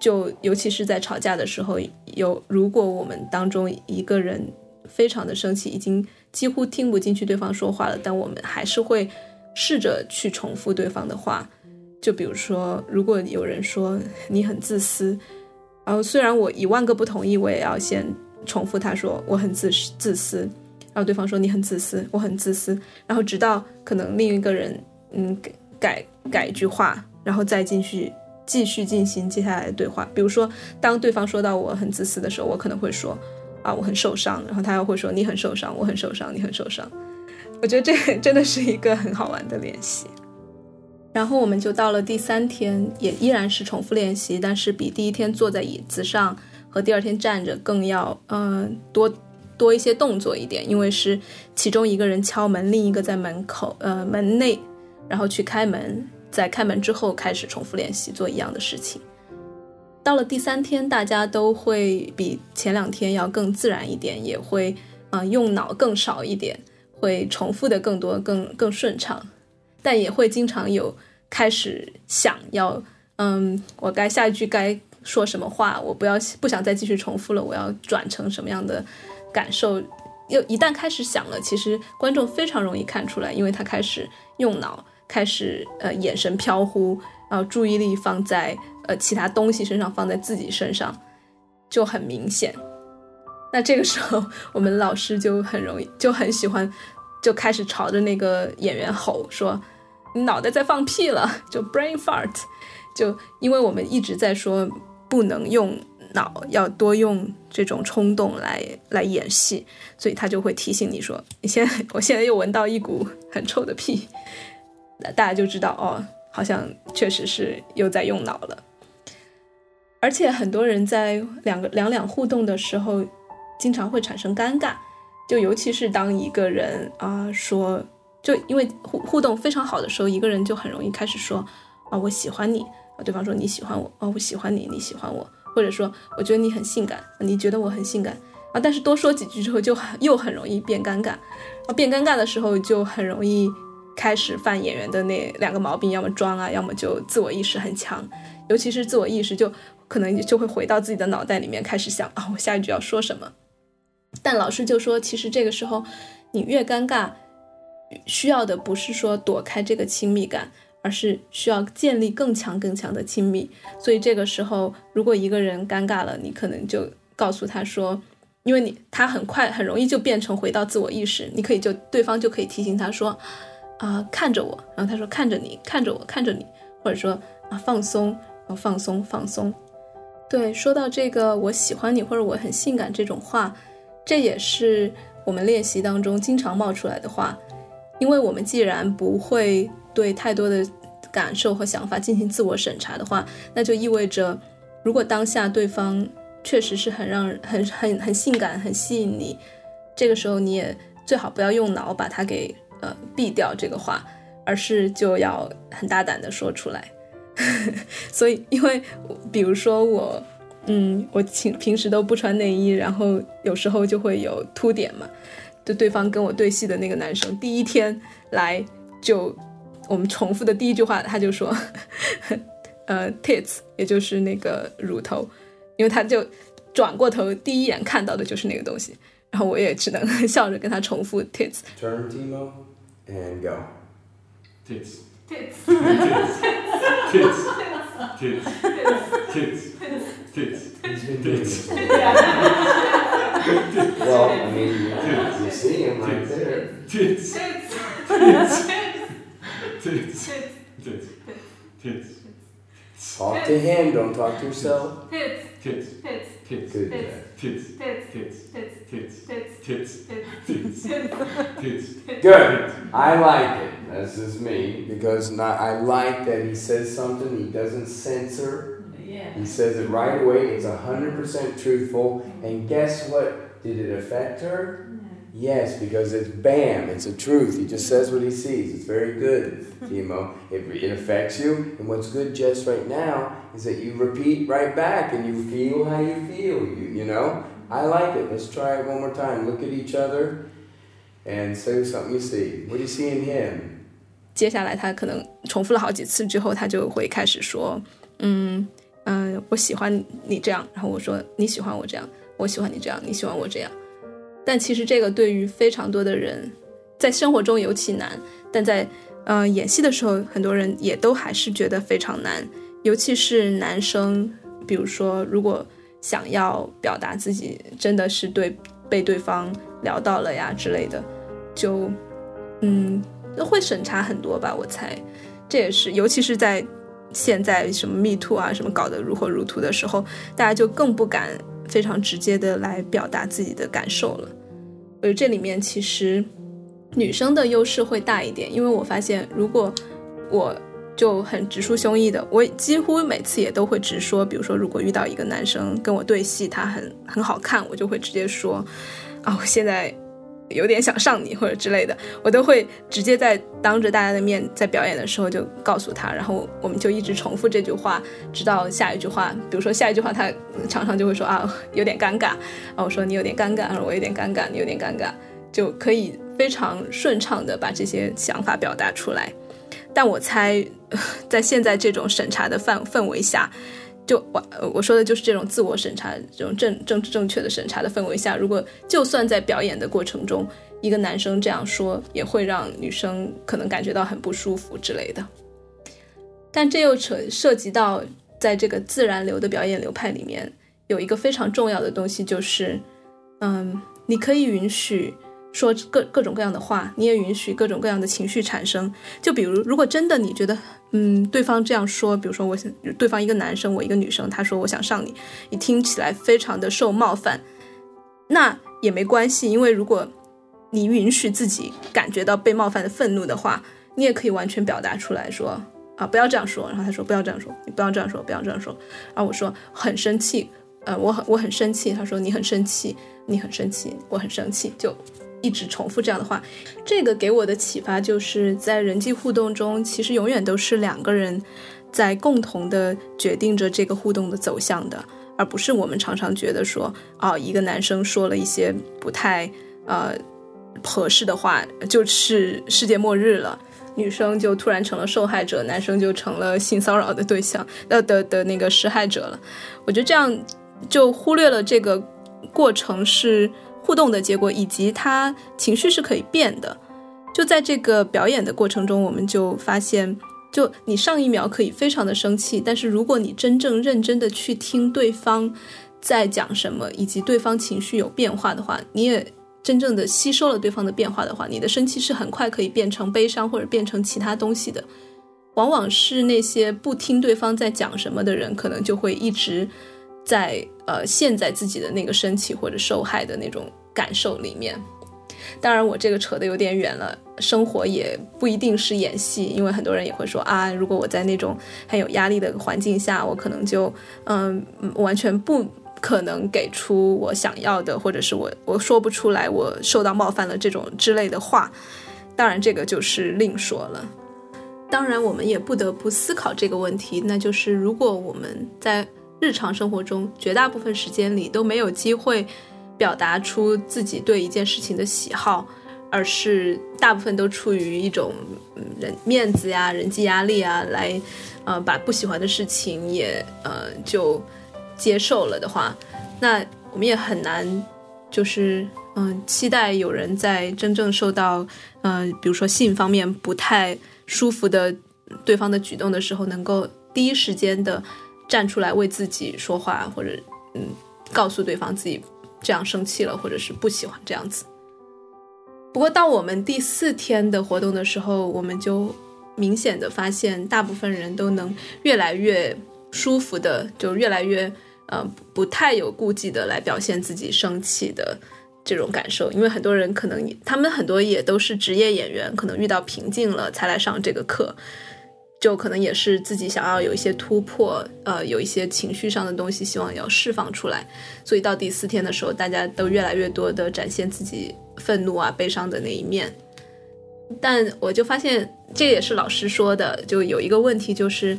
就尤其是在吵架的时候，有如果我们当中一个人非常的生气，已经几乎听不进去对方说话了，但我们还是会试着去重复对方的话。就比如说如果有人说你很自私，然后虽然我一万个不同意，我也要先重复他说我很 自, 自私，然后对方说你很自私，我很自私，然后直到可能另一个人嗯改改一句话，然后再进去继续进行接下来的对话。比如说当对方说到我很自私的时候，我可能会说啊我很受伤，然后他又会说你很受伤，我很受伤，你很受伤。我觉得这真的是一个很好玩的练习。然后我们就到了第三天，也依然是重复练习，但是比第一天坐在椅子上和第二天站着更要、呃、多多一些动作一点，因为是其中一个人敲门，另一个在门口呃门内，然后去开门，在开门之后开始重复练习，做一样的事情。到了第三天，大家都会比前两天要更自然一点，也会、呃、用脑更少一点，会重复的更多，更更顺畅，但也会经常有开始想要嗯，我该下一句该说什么话，我不要不想再继续重复了，我要转成什么样的感受。一旦开始想了，其实观众非常容易看出来，因为他开始用脑，开始、呃、眼神飘忽，然后注意力放在、呃、其他东西身上，放在自己身上就很明显。那这个时候我们老师就很容易就很喜欢就开始朝着那个演员吼说，你脑袋在放屁了，就 brain fart。 就因为我们一直在说不能用脑，要多用这种冲动来来演戏，所以他就会提醒你说，你现在我现在又闻到一股很臭的屁，大家就知道哦，好像确实是又在用脑了。而且很多人在两个两两互动的时候经常会产生尴尬，就尤其是当一个人啊、呃、说，就因为 互, 互动非常好的时候，一个人就很容易开始说啊、哦、我喜欢你，对方说你喜欢我，哦我喜欢你，你喜欢我，或者说我觉得你很性感，你觉得我很性感啊，但是多说几句之后就又很容易变尴尬、啊、变尴尬的时候就很容易开始犯演员的那两个毛病，要么装啊，要么就自我意识很强，尤其是自我意识就可能就会回到自己的脑袋里面，开始想啊我下一句要说什么。但老师就说，其实这个时候你越尴尬，需要的不是说躲开这个亲密感，而是需要建立更强更强的亲密。所以这个时候如果一个人尴尬了，你可能就告诉他说，因为你他很快很容易就变成回到自我意识，你可以就对方就可以提醒他说啊、呃，看着我，然后他说看着你，看着我，看着你，或者说啊放松，然后放松放松。对，说到这个我喜欢你或者我很性感这种话，这也是我们练习当中经常冒出来的话，因为我们既然不会对太多的感受和想法进行自我审查的话，那就意味着如果当下对方确实是很让很很很性感，很吸引你，这个时候你也最好不要用脑把它给呃避掉这个话，而是就要很大胆的说出来。所以因为比如说我嗯我平时都不穿内衣，然后有时候就会有凸点嘛，就对方跟我对戏的那个男生第一天来，就我们重复的第一句话他就说呃 tits， 也就是那个乳头，因为他就转过头第一眼看到的就是那个东西，然后我也只能笑着跟他重复 tits。 Turn Timo and go tits tits tits tits tits tits tits tits tits。Well, I mean, you see him right there. Tits. Tits. Tits. Tits. Tits. Tits. Talk to him, don't talk to yourself. Tits. Tits. Tits. Tits. Tits. Tits. Tits. Tits. Tits. Tits. Good. I like it. This is me, because I like that he says something he doesn't censor.Yeah. He says it right away, it's one hundred percent truthful, and guess what? Did it affect her? No. Yes, because it's bam, it's a truth. He just says what he sees. It's very good, Timo. It, it affects you, and what's good, Jess, right now is that you repeat right back, and you feel how you feel, you, you know? I like it. Let's try it one more time. Look at each other, and say something you see. What do you see in him? 接下来他可能重复了好几次之后，他就会开始说，嗯嗯、呃，我喜欢你这样，然后我说你喜欢我这样，我喜欢你这样，你喜欢我这样。但其实这个对于非常多的人在生活中尤其难，但在、呃、演戏的时候很多人也都还是觉得非常难，尤其是男生，比如说如果想要表达自己真的是对被对方聊到了呀之类的，就嗯会审查很多吧，我猜这也是尤其是在现在什么 me too 啊，什么搞得如火如荼的时候，大家就更不敢非常直接的来表达自己的感受了。所以这里面其实女生的优势会大一点，因为我发现如果我就很直抒胸臆的，我几乎每次也都会直说，比如说如果遇到一个男生跟我对戏，他很很好看，我就会直接说啊，我现在有点想上你或者之类的，我都会直接在当着大家的面在表演的时候就告诉他，然后我们就一直重复这句话直到下一句话，比如说下一句话他常常就会说啊有点尴尬，然后我说你有点尴尬，我有点尴尬，你有点尴尬，就可以非常顺畅的把这些想法表达出来。但我猜在现在这种审查的氛围下，就我我说的就是这种自我审查，这种政政治正确的审查的氛围下，如果就算在表演的过程中一个男生这样说，也会让女生可能感觉到很不舒服之类的。但这又扯涉及到在这个自然流的表演流派里面有一个非常重要的东西，就是嗯，你可以允许说 各, 各种各样的话，你也允许各种各样的情绪产生。就比如如果真的你觉得嗯，对方这样说，比如说我对方一个男生我一个女生，他说我想上你，你听起来非常的受冒犯，那也没关系，因为如果你允许自己感觉到被冒犯的愤怒的话，你也可以完全表达出来说啊，不要这样说，然后他说不要这样说，你不要这样说，不要这样说，然后我说很生气，呃，我很我很生气，他说你很生气，你很生气，我很生气，就一直重复这样的话。这个给我的启发就是在人际互动中其实永远都是两个人在共同的决定着这个互动的走向的，而不是我们常常觉得说啊、哦，一个男生说了一些不太呃合适的话就是世界末日了，女生就突然成了受害者，男生就成了性骚扰的对象、呃、的, 的那个施害者了。我觉得这样就忽略了这个过程是互动的结果，以及他情绪是可以变的。就在这个表演的过程中我们就发现，就你上一秒可以非常的生气，但是如果你真正认真的去听对方在讲什么，以及对方情绪有变化的话，你也真正的吸收了对方的变化的话，你的生气是很快可以变成悲伤或者变成其他东西的。往往是那些不听对方在讲什么的人，可能就会一直在呃陷在自己的那个生气或者受害的那种感受里面。当然我这个扯得有点远了，生活也不一定是演戏，因为很多人也会说啊，如果我在那种很有压力的环境下，我可能就嗯完全不可能给出我想要的，或者是我我说不出来我受到冒犯了这种之类的话。当然这个就是另说了。当然我们也不得不思考这个问题，那就是如果我们在日常生活中绝大部分时间里都没有机会表达出自己对一件事情的喜好，而是大部分都出于一种人面子呀、人际压力啊，来、呃、把不喜欢的事情也、呃、就接受了的话，那我们也很难就是、呃、期待有人在真正受到、呃、比如说性方面不太舒服的对方的举动的时候，能够第一时间的站出来为自己说话，或者嗯，告诉对方自己这样生气了，或者是不喜欢这样子。不过到我们第四天的活动的时候，我们就明显的发现大部分人都能越来越舒服的，就越来越呃不太有顾忌的来表现自己生气的这种感受。因为很多人可能他们很多也都是职业演员，可能遇到瓶颈了才来上这个课，就可能也是自己想要有一些突破，呃，有一些情绪上的东西希望要释放出来。所以到第四天的时候，大家都越来越多的展现自己愤怒啊、悲伤的那一面。但我就发现这也是老师说的，就有一个问题，就是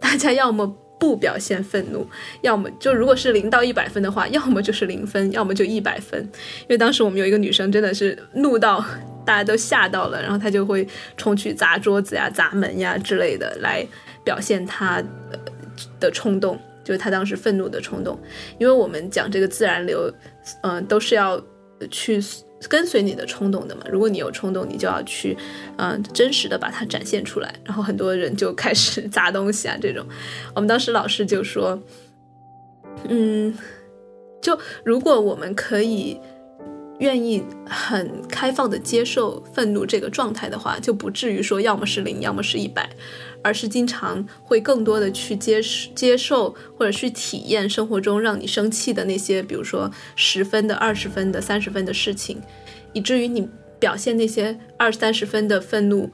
大家要么不表现愤怒，要么就如果是零到一百分的话，要么就是零分，要么就一百分。因为当时我们有一个女生真的是怒到大家都吓到了，然后他就会冲去砸桌子呀、砸门呀之类的，来表现他的冲动，就是他当时愤怒的冲动。因为我们讲这个自然流、呃、都是要去跟随你的冲动的嘛，如果你有冲动，你就要去、呃、真实的把它展现出来。然后很多人就开始砸东西啊这种。我们当时老师就说嗯，就如果我们可以愿意很开放的接受愤怒这个状态的话，就不至于说要么是零要么是一百，而是经常会更多的去接接受或者去体验生活中让你生气的那些，比如说十分的、二十分的、三十分的事情，以至于你表现那些二三十分的愤怒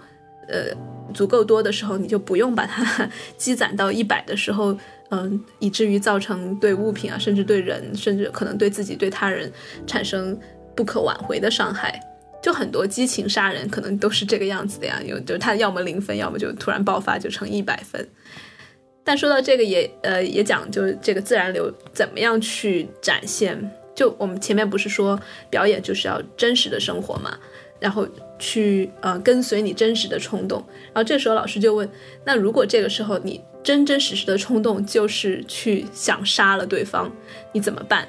呃，足够多的时候，你就不用把它积攒到一百的时候，嗯，以至于造成对物品啊，甚至对人，甚至可能对自己对他人产生不可挽回的伤害。就很多激情杀人可能都是这个样子的呀，有就是他要么零分，要么就突然爆发就成一百分。但说到这个也呃也讲，就是这个自然流怎么样去展现，就我们前面不是说表演就是要真实的生活嘛，然后去呃跟随你真实的冲动。然后这时候老师就问，那如果这个时候你真真实实的冲动就是去想杀了对方，你怎么办？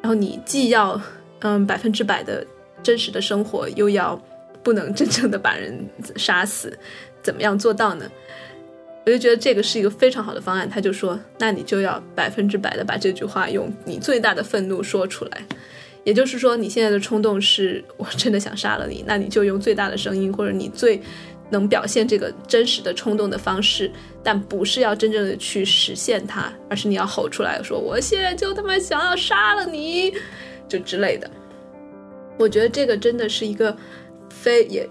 然后你既要嗯百分之百的真实的生活，又要不能真正的把人杀死，怎么样做到呢？我就觉得这个是一个非常好的方案。他就说，那你就要百分之百的把这句话用你最大的愤怒说出来。也就是说，你现在的冲动是我真的想杀了你，那你就用最大的声音，或者你最能表现这个真实的冲动的方式，但不是要真正的去实现它，而是你要吼出来说，我现在就他妈想要杀了你，就之类的。我觉得这个真的是一个非也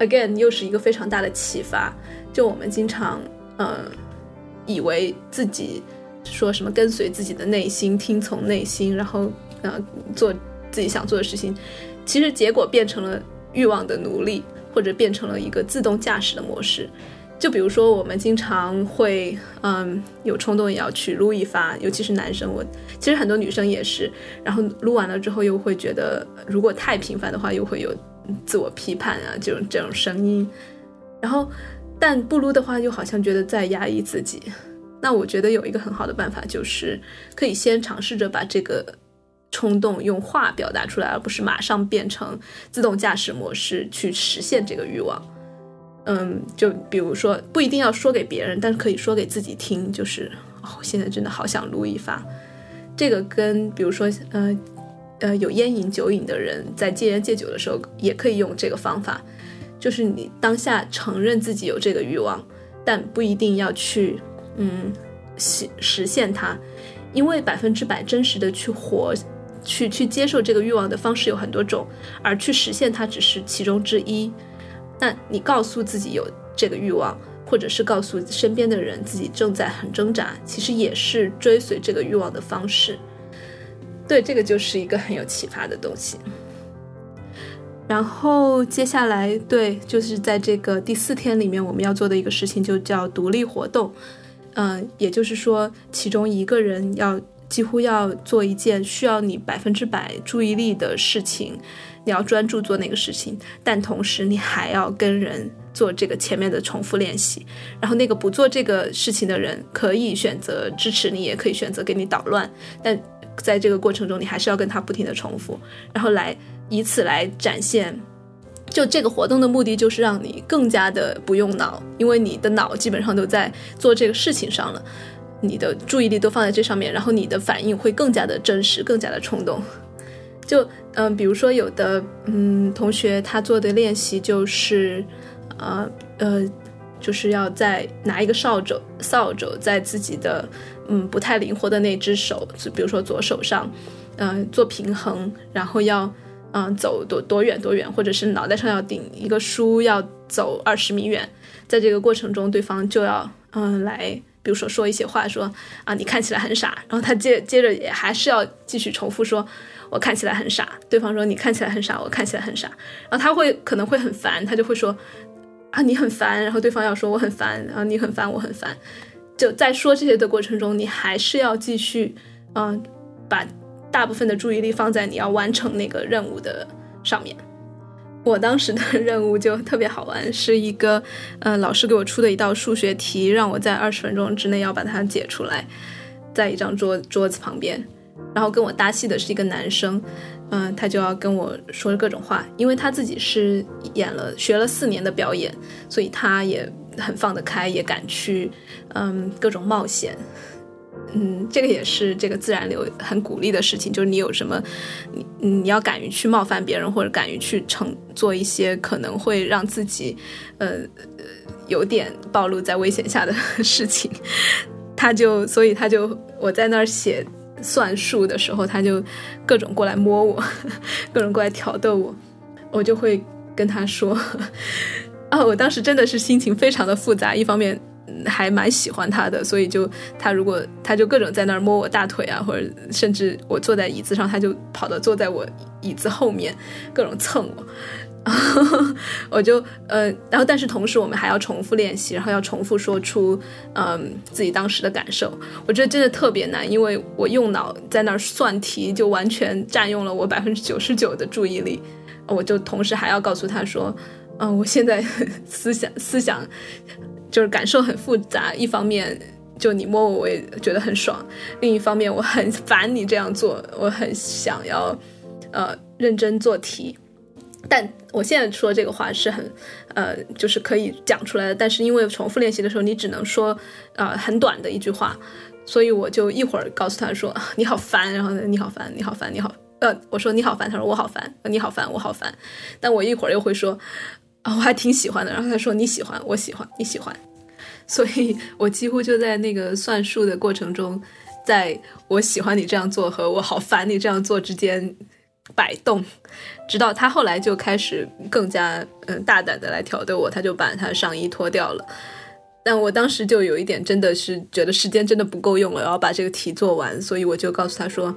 again 又是一个非常大的启发。就我们经常嗯，以为自己说什么跟随自己的内心，听从内心，然后呃做自己想做的事情，其实结果变成了欲望的奴隶，或者变成了一个自动驾驶的模式。就比如说我们经常会嗯有冲动也要去撸一发，尤其是男生，我其实很多女生也是，然后撸完了之后又会觉得如果太频繁的话又会有自我批判啊这种这种声音，然后但不撸的话又好像觉得在压抑自己。那我觉得有一个很好的办法，就是可以先尝试着把这个冲动用话表达出来，而不是马上变成自动驾驶模式去实现这个欲望。嗯，就比如说不一定要说给别人，但是可以说给自己听，就是哦，我现在真的好想撸一发。这个跟比如说呃呃有烟瘾酒瘾的人在戒烟戒酒的时候也可以用这个方法，就是你当下承认自己有这个欲望，但不一定要去嗯实现它，因为百分之百真实的去活。去去接受这个欲望的方式有很多种，而去实现它只是其中之一。那你告诉自己有这个欲望，或者是告诉身边的人自己正在很挣扎，其实也是追随这个欲望的方式。对，这个就是一个很有启发的东西。然后接下来，对，就是在这个第四天里面我们要做的一个事情就叫独立活动。嗯、呃，也就是说其中一个人要几乎要做一件需要你百分之百注意力的事情，你要专注做那个事情，但同时你还要跟人做这个前面的重复练习。然后那个不做这个事情的人可以选择支持你，也可以选择给你捣乱，但在这个过程中你还是要跟他不停的重复，然后来以此来展现。就这个活动的目的就是让你更加的不用脑，因为你的脑基本上都在做这个事情上了，你的注意力都放在这上面，然后你的反应会更加的真实，更加的冲动。就嗯、呃，比如说有的嗯同学他做的练习就是呃呃，就是要在拿一个扫帚，扫帚在自己的嗯不太灵活的那只手，比如说左手上，嗯、呃、做平衡，然后要嗯、呃、走多多远多远，或者是脑袋上要顶一个书，要走二十米远。在这个过程中，对方就要嗯、呃、来。比如说说一些话，说啊你看起来很傻，然后他 接, 接着也还是要继续重复说我看起来很傻，对方说你看起来很傻，我看起来很傻，然后他会可能会很烦，他就会说啊你很烦，然后对方要说我很烦，然后你很烦我很烦。就在说这些的过程中，你还是要继续嗯、呃，把大部分的注意力放在你要完成那个任务的上面。我当时的任务就特别好玩，是一个呃老师给我出的一道数学题，让我在二十分钟之内要把它解出来，在一张桌桌子旁边。然后跟我搭戏的是一个男生，嗯、呃，他就要跟我说各种话，因为他自己是演了学了四年的表演，所以他也很放得开，也敢去嗯各种冒险。嗯，这个也是这个自然流很鼓励的事情，就是你有什么 你, 你要敢于去冒犯别人，或者敢于去成做一些可能会让自己呃有点暴露在危险下的事情。他就所以他就我在那儿写算术的时候，他就各种过来摸我，各种过来挑逗我，我就会跟他说啊，我当时真的是心情非常的复杂，一方面还蛮喜欢他的，所以就他如果他就各种在那儿摸我大腿啊，或者甚至我坐在椅子上他就跑到坐在我椅子后面各种蹭我我就呃，然后但是同时我们还要重复练习，然后要重复说出嗯、呃、自己当时的感受。我觉得真的特别难，因为我用脑在那儿算题，就完全占用了我 百分之九十九 的注意力。我就同时还要告诉他说嗯、呃，我现在思想思想就是感受很复杂，一方面就你摸我我也觉得很爽，另一方面我很烦你这样做，我很想要呃认真做题。但我现在说这个话是很呃，就是可以讲出来的，但是因为重复练习的时候你只能说呃很短的一句话，所以我就一会儿告诉他说你好烦，然后你好烦你好烦你好呃，我说你好烦，他说我好烦，你好烦我好烦，但我一会儿又会说啊、哦，我还挺喜欢的，然后他说你喜欢我喜欢你喜欢，所以我几乎就在那个算数的过程中，在我喜欢你这样做和我好烦你这样做之间摆动，直到他后来就开始更加嗯大胆的来挑逗我，他就把他上衣脱掉了。但我当时就有一点真的是觉得时间真的不够用了，我要把这个题做完，所以我就告诉他说，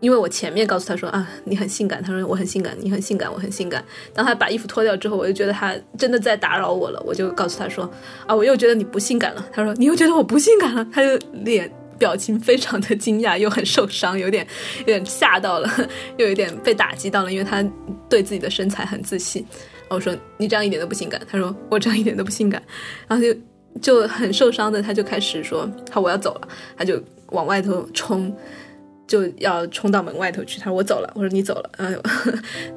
因为我前面告诉他说啊你很性感，他说我很性感你很性感我很性感，当他把衣服脱掉之后我就觉得他真的在打扰我了，我就告诉他说啊我又觉得你不性感了，他说你又觉得我不性感了，他就脸表情非常的惊讶又很受伤，有点有点吓到了，又有点被打击到了，因为他对自己的身材很自信。我说你这样一点都不性感，他说我这样一点都不性感，然后就就很受伤的他就开始说好我要走了，他就往外头冲，就要冲到门外头去，他说我走了，我说你走了、哎、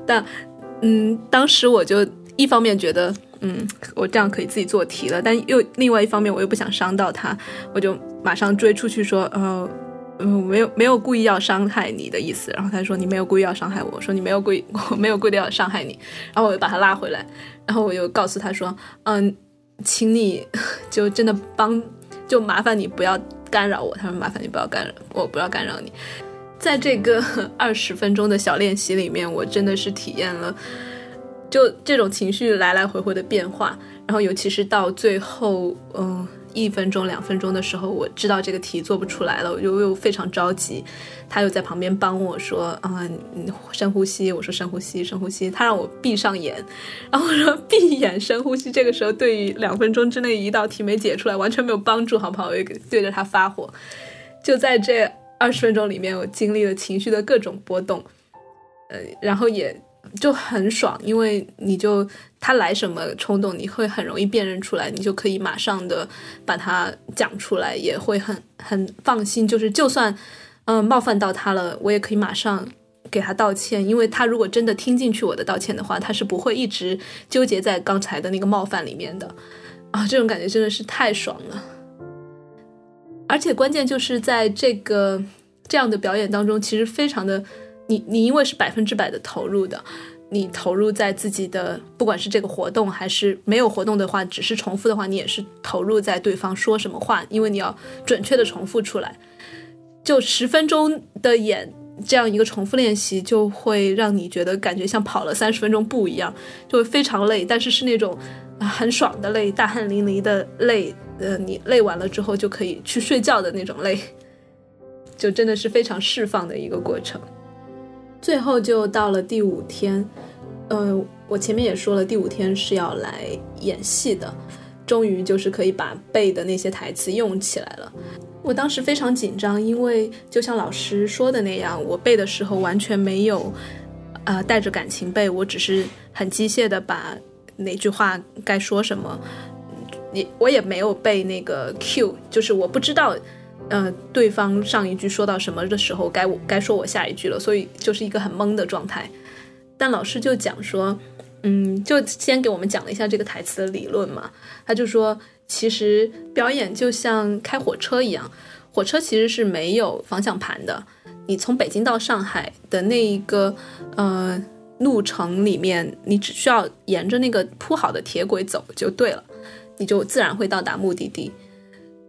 但嗯，当时我就一方面觉得嗯，我这样可以自己做题了，但又另外一方面我又不想伤到他，我就马上追出去说呃，没有没有故意要伤害你的意思，然后他说你没有故意要伤害我，我说你没有故意我没有故意要伤害你，然后我又把他拉回来，然后我又告诉他说嗯、呃，请你就真的帮就麻烦你不要干扰我，他说麻烦你不要干扰我不要干扰你。在这个二十分钟的小练习里面，我真的是体验了就这种情绪来来回回的变化，然后尤其是到最后嗯、呃，一分钟两分钟的时候，我知道这个题做不出来了，我就又非常着急，他又在旁边帮我说啊、嗯，深呼吸，我说深呼吸深呼吸，他让我闭上眼，然后我说闭眼深呼吸，这个时候对于两分钟之内一道题没解出来完全没有帮助好不好，我对着他发火。就在这二十分钟里面我经历了情绪的各种波动、呃、然后也就很爽，因为你就他来什么冲动你会很容易辨认出来，你就可以马上的把它讲出来，也会很很放心，就是就算嗯、呃、冒犯到他了我也可以马上给他道歉，因为他如果真的听进去我的道歉的话，他是不会一直纠结在刚才的那个冒犯里面的啊，这种感觉真的是太爽了。而且关键就是在这个这样的表演当中，其实非常的你你因为是百分之百的投入的，你投入在自己的不管是这个活动还是没有活动的话，只是重复的话，你也是投入在对方说什么话，因为你要准确的重复出来。就十分钟的演这样一个重复练习，就会让你觉得感觉像跑了三十分钟步一样，就会非常累，但是是那种很爽的累，大汗淋漓的累，呃，你累完了之后就可以去睡觉的那种累，就真的是非常释放的一个过程。最后就到了第五天，呃，我前面也说了第五天是要来演戏的，终于就是可以把背的那些台词用起来了。我当时非常紧张，因为就像老师说的那样，我背的时候完全没有呃，带着感情背，我只是很机械的把哪句话该说什么，我也没有背那个 cue， 就是我不知道呃，对方上一句说到什么的时候该我该说我下一句了，所以就是一个很懵的状态。但老师就讲说嗯，就先给我们讲了一下这个台词的理论嘛，他就说其实表演就像开火车一样，火车其实是没有方向盘的，你从北京到上海的那一个呃路程里面，你只需要沿着那个铺好的铁轨走就对了，你就自然会到达目的地。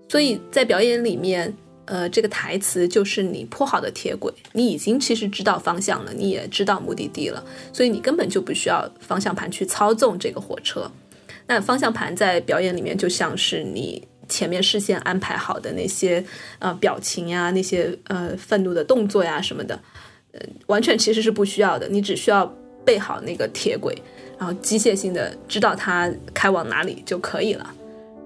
所以在表演里面呃，这个台词就是你铺好的铁轨，你已经其实知道方向了，你也知道目的地了，所以你根本就不需要方向盘去操纵这个火车。那方向盘在表演里面就像是你前面事先安排好的那些呃表情呀，那些呃愤怒的动作呀什么的，呃，完全其实是不需要的，你只需要备好那个铁轨，然后机械性的知道它开往哪里就可以了。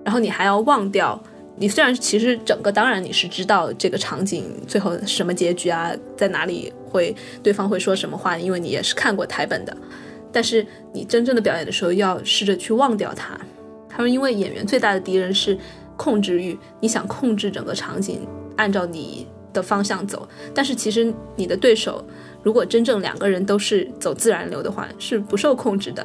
然后你还要忘掉，你虽然其实整个当然你是知道这个场景最后什么结局啊，在哪里会对方会说什么话，因为你也是看过台本的，但是你真正的表演的时候要试着去忘掉它。他说因为演员最大的敌人是控制欲，你想控制整个场景按照你的方向走，但是其实你的对手如果真正两个人都是走自然流的话是不受控制的。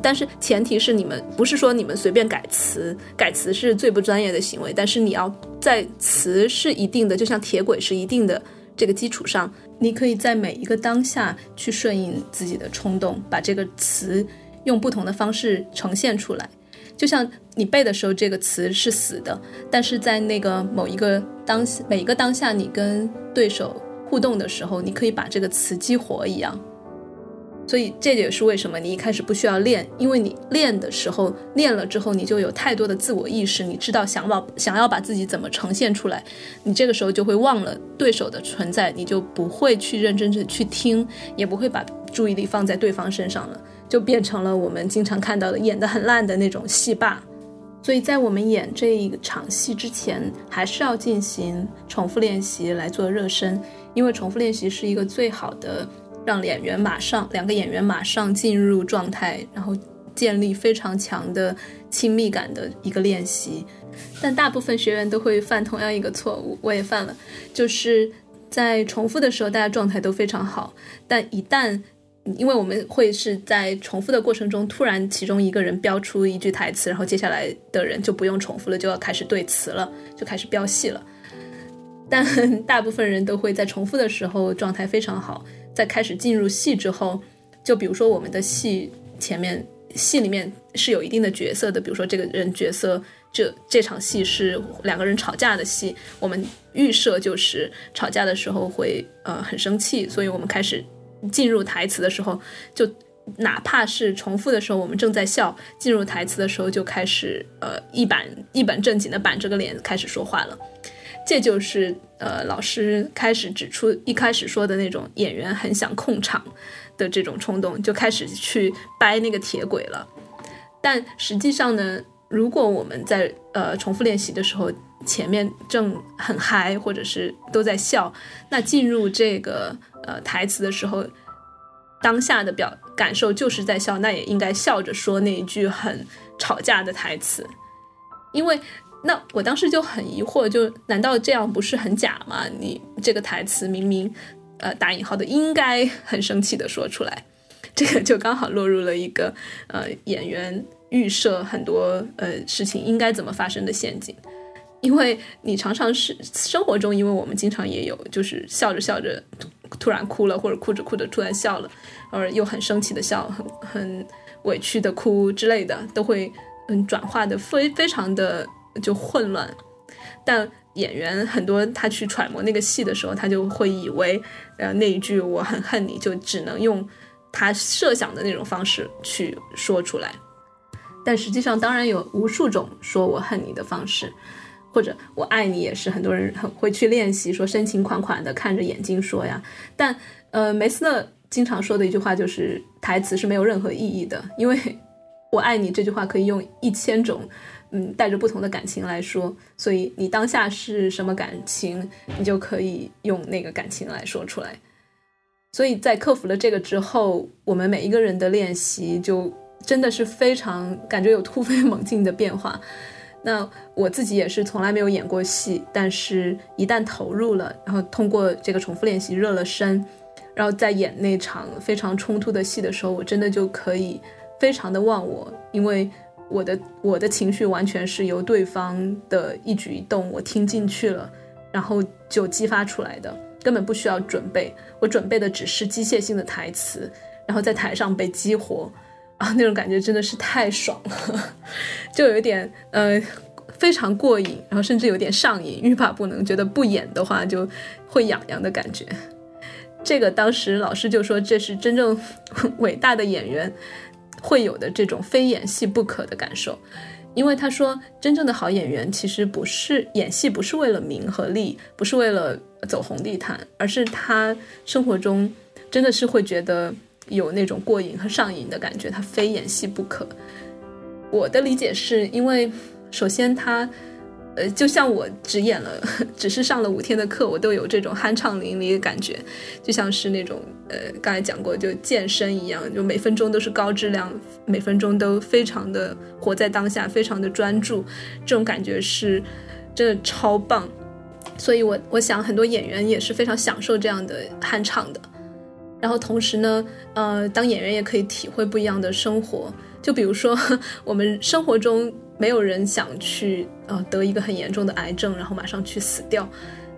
但是前提是你们不是说你们随便改词，改词是最不专业的行为，但是你要在词是一定的，就像铁轨是一定的这个基础上，你可以在每一个当下去顺应自己的冲动，把这个词用不同的方式呈现出来。就像你背的时候这个词是死的，但是在那个某一个当每一个当下你跟对手互动的时候，你可以把这个词激活一样。所以这也是为什么你一开始不需要练，因为你练的时候，练了之后你就有太多的自我意识，你知道想要想要把自己怎么呈现出来，你这个时候就会忘了对手的存在，你就不会去认真的去听，也不会把注意力放在对方身上了，就变成了我们经常看到的演得很烂的那种戏霸。所以在我们演这一场戏之前，还是要进行重复练习来做热身，因为重复练习是一个最好的让演员马上两个演员马上进入状态，然后建立非常强的亲密感的一个练习。但大部分学员都会犯同样一个错误，我也犯了，就是在重复的时候大家状态都非常好，但一旦因为我们会是在重复的过程中突然其中一个人标出一句台词，然后接下来的人就不用重复了，就要开始对词了，就开始标戏了。但大部分人都会在重复的时候状态非常好，在开始进入戏之后，就比如说我们的戏前面戏里面是有一定的角色的，比如说这个人角色这这场戏是两个人吵架的戏，我们预设就是吵架的时候会呃很生气，所以我们开始进入台词的时候，就哪怕是重复的时候我们正在笑，进入台词的时候就开始呃一板一本正经的板着个脸开始说话了。这就是呃老师开始指出一开始说的那种演员很想控场的这种冲动，就开始去掰那个铁轨了。但实际上呢，如果我们在呃重复练习的时候前面正很嗨或者是都在笑，那进入这个呃台词的时候，当下的表感受就是在笑，那也应该笑着说那一句很吵架的台词。因为那我当时就很疑惑，就难道这样不是很假吗？你这个台词明明呃打引号的应该很生气的说出来，这个就刚好落入了一个呃演员预设很多呃事情应该怎么发生的陷阱。因为你常常是生活中，因为我们经常也有就是笑着笑着突然哭了，或者哭着哭着突然笑了，而又很生气的笑，很很委屈的哭之类的，都会嗯转化的非非常的就混乱。但演员很多他去揣摩那个戏的时候，他就会以为呃那一句我很恨你就只能用他设想的那种方式去说出来，但实际上当然有无数种说我恨你的方式，或者我爱你也是很多人很会去练习说深情款款的看着眼睛说呀。但呃梅斯勒经常说的一句话就是台词是没有任何意义的，因为我爱你这句话可以用一千种嗯，带着不同的感情来说，所以你当下是什么感情你就可以用那个感情来说出来。所以在克服了这个之后，我们每一个人的练习就真的是非常感觉有突飞猛进的变化。那我自己也是从来没有演过戏，但是一旦投入了，然后通过这个重复练习热了身，然后在演那场非常冲突的戏的时候，我真的就可以非常的忘我，因为我的我的情绪完全是由对方的一举一动我听进去了，然后就激发出来的，根本不需要准备，我准备的只是机械性的台词，然后在台上被激活啊，那种感觉真的是太爽了，就有一点呃非常过瘾，然后甚至有点上瘾，欲罢不能，觉得不演的话就会痒痒的感觉。这个当时老师就说这是真正伟大的演员会有的这种非演戏不可的感受。因为他说真正的好演员其实不是演戏，不是为了名和利，不是为了走红地毯，而是他生活中真的是会觉得有那种过瘾和上瘾的感觉，他非演戏不可。我的理解是因为首先他呃，就像我只演了只是上了五天的课，我都有这种酣畅淋漓的感觉，就像是那种呃，刚才讲过就健身一样，就每分钟都是高质量，每分钟都非常的活在当下，非常的专注，这种感觉是真的超棒。所以我我想很多演员也是非常享受这样的酣畅的。然后同时呢呃，当演员也可以体会不一样的生活，就比如说我们生活中没有人想去呃得一个很严重的癌症然后马上去死掉，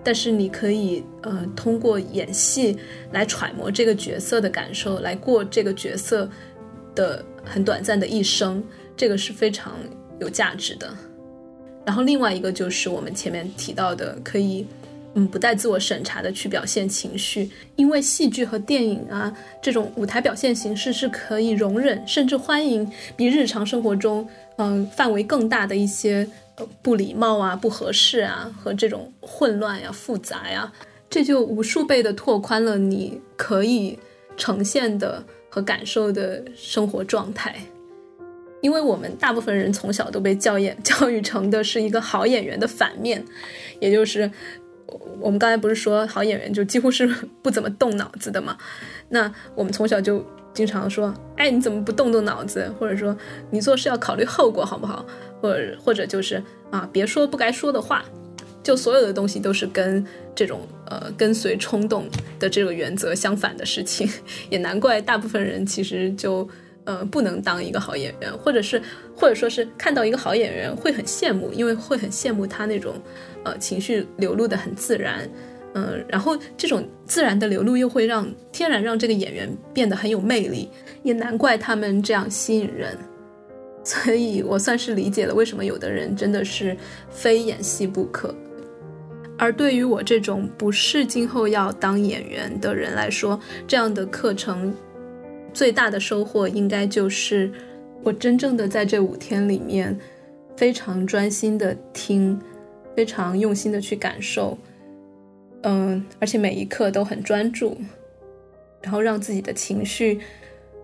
但是你可以呃通过演戏来揣摩这个角色的感受，来过这个角色的很短暂的一生，这个是非常有价值的。然后另外一个就是我们前面提到的可以嗯不带自我审查的去表现情绪，因为戏剧和电影啊这种舞台表现形式是可以容忍甚至欢迎比日常生活中嗯、呃、范围更大的一些、呃、不礼貌啊，不合适啊，和这种混乱呀、复杂呀，这就无数倍的拓宽了你可以呈现的和感受的生活状态。因为我们大部分人从小都被教演教育成的是一个好演员的反面，也就是我们刚才不是说好演员就几乎是不怎么动脑子的嘛？那我们从小就经常说，哎，你怎么不动动脑子？或者说你做事要考虑后果好不好？或者或者就是啊，别说不该说的话。就所有的东西都是跟这种呃跟随冲动的这个原则相反的事情，也难怪大部分人其实就呃不能当一个好演员，或者是或者说是看到一个好演员会很羡慕，因为会很羡慕他那种。呃，情绪流露的很自然，嗯、呃，然后这种自然的流露又会让天然让这个演员变得很有魅力，也难怪他们这样吸引人。所以我算是理解了为什么有的人真的是非演戏不可。而对于我这种不是今后要当演员的人来说，这样的课程最大的收获应该就是我真正的在这五天里面非常专心的听，非常用心的去感受，嗯，而且每一刻都很专注，然后让自己的情绪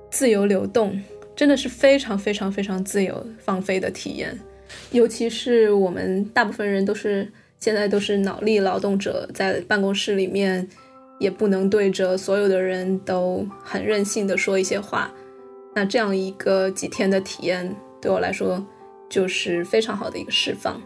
自由流动，真的是非常非常非常自由放飞的体验。尤其是我们大部分人都是现在都是脑力劳动者，在办公室里面也不能对着所有的人都很任性的说一些话，那这样一个几天的体验对我来说就是非常好的一个释放。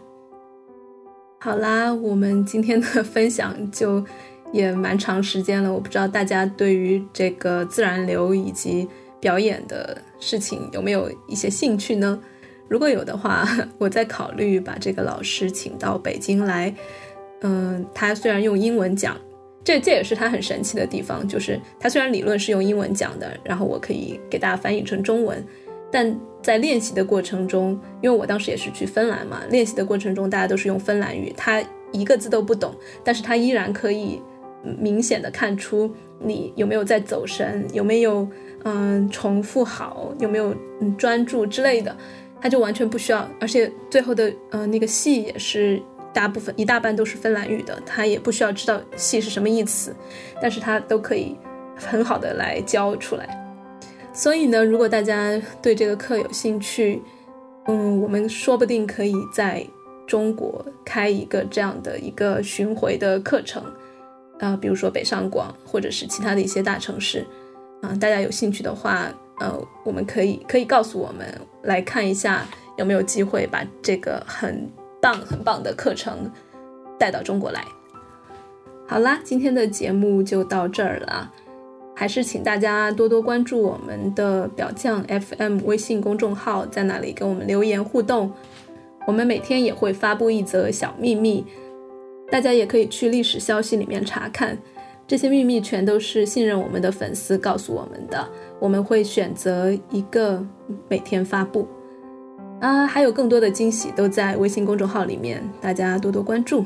好啦，我们今天的分享就也蛮长时间了，我不知道大家对于这个自然流以及表演的事情有没有一些兴趣呢？如果有的话，我再考虑把这个老师请到北京来。嗯，他虽然用英文讲，这这也是他很神奇的地方，就是他虽然理论是用英文讲的，然后我可以给大家翻译成中文，但在练习的过程中，因为我当时也是去芬兰嘛，练习的过程中大家都是用芬兰语，他一个字都不懂，但是他依然可以明显的看出你有没有在走神，有没有嗯、呃、重复好，有没有、嗯、专注之类的，他就完全不需要。而且最后的呃那个戏也是大部分一大半都是芬兰语的，他也不需要知道戏是什么意思，但是他都可以很好的来教出来。所以呢，如果大家对这个课有兴趣，嗯，我们说不定可以在中国开一个这样的一个巡回的课程，呃，比如说北上广或者是其他的一些大城市，啊、呃，大家有兴趣的话，呃，我们可以可以告诉我们来看一下有没有机会把这个很棒很棒的课程带到中国来。好啦，今天的节目就到这儿了。还是请大家多多关注我们的表匠 F M 微信公众号，在那里跟我们留言互动，我们每天也会发布一则小秘密，大家也可以去历史消息里面查看，这些秘密全都是信任我们的粉丝告诉我们的，我们会选择一个每天发布。啊，还有更多的惊喜都在微信公众号里面，大家多多关注。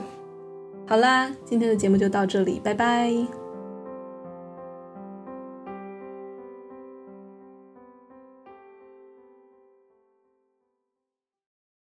好啦，今天的节目就到这里，拜拜。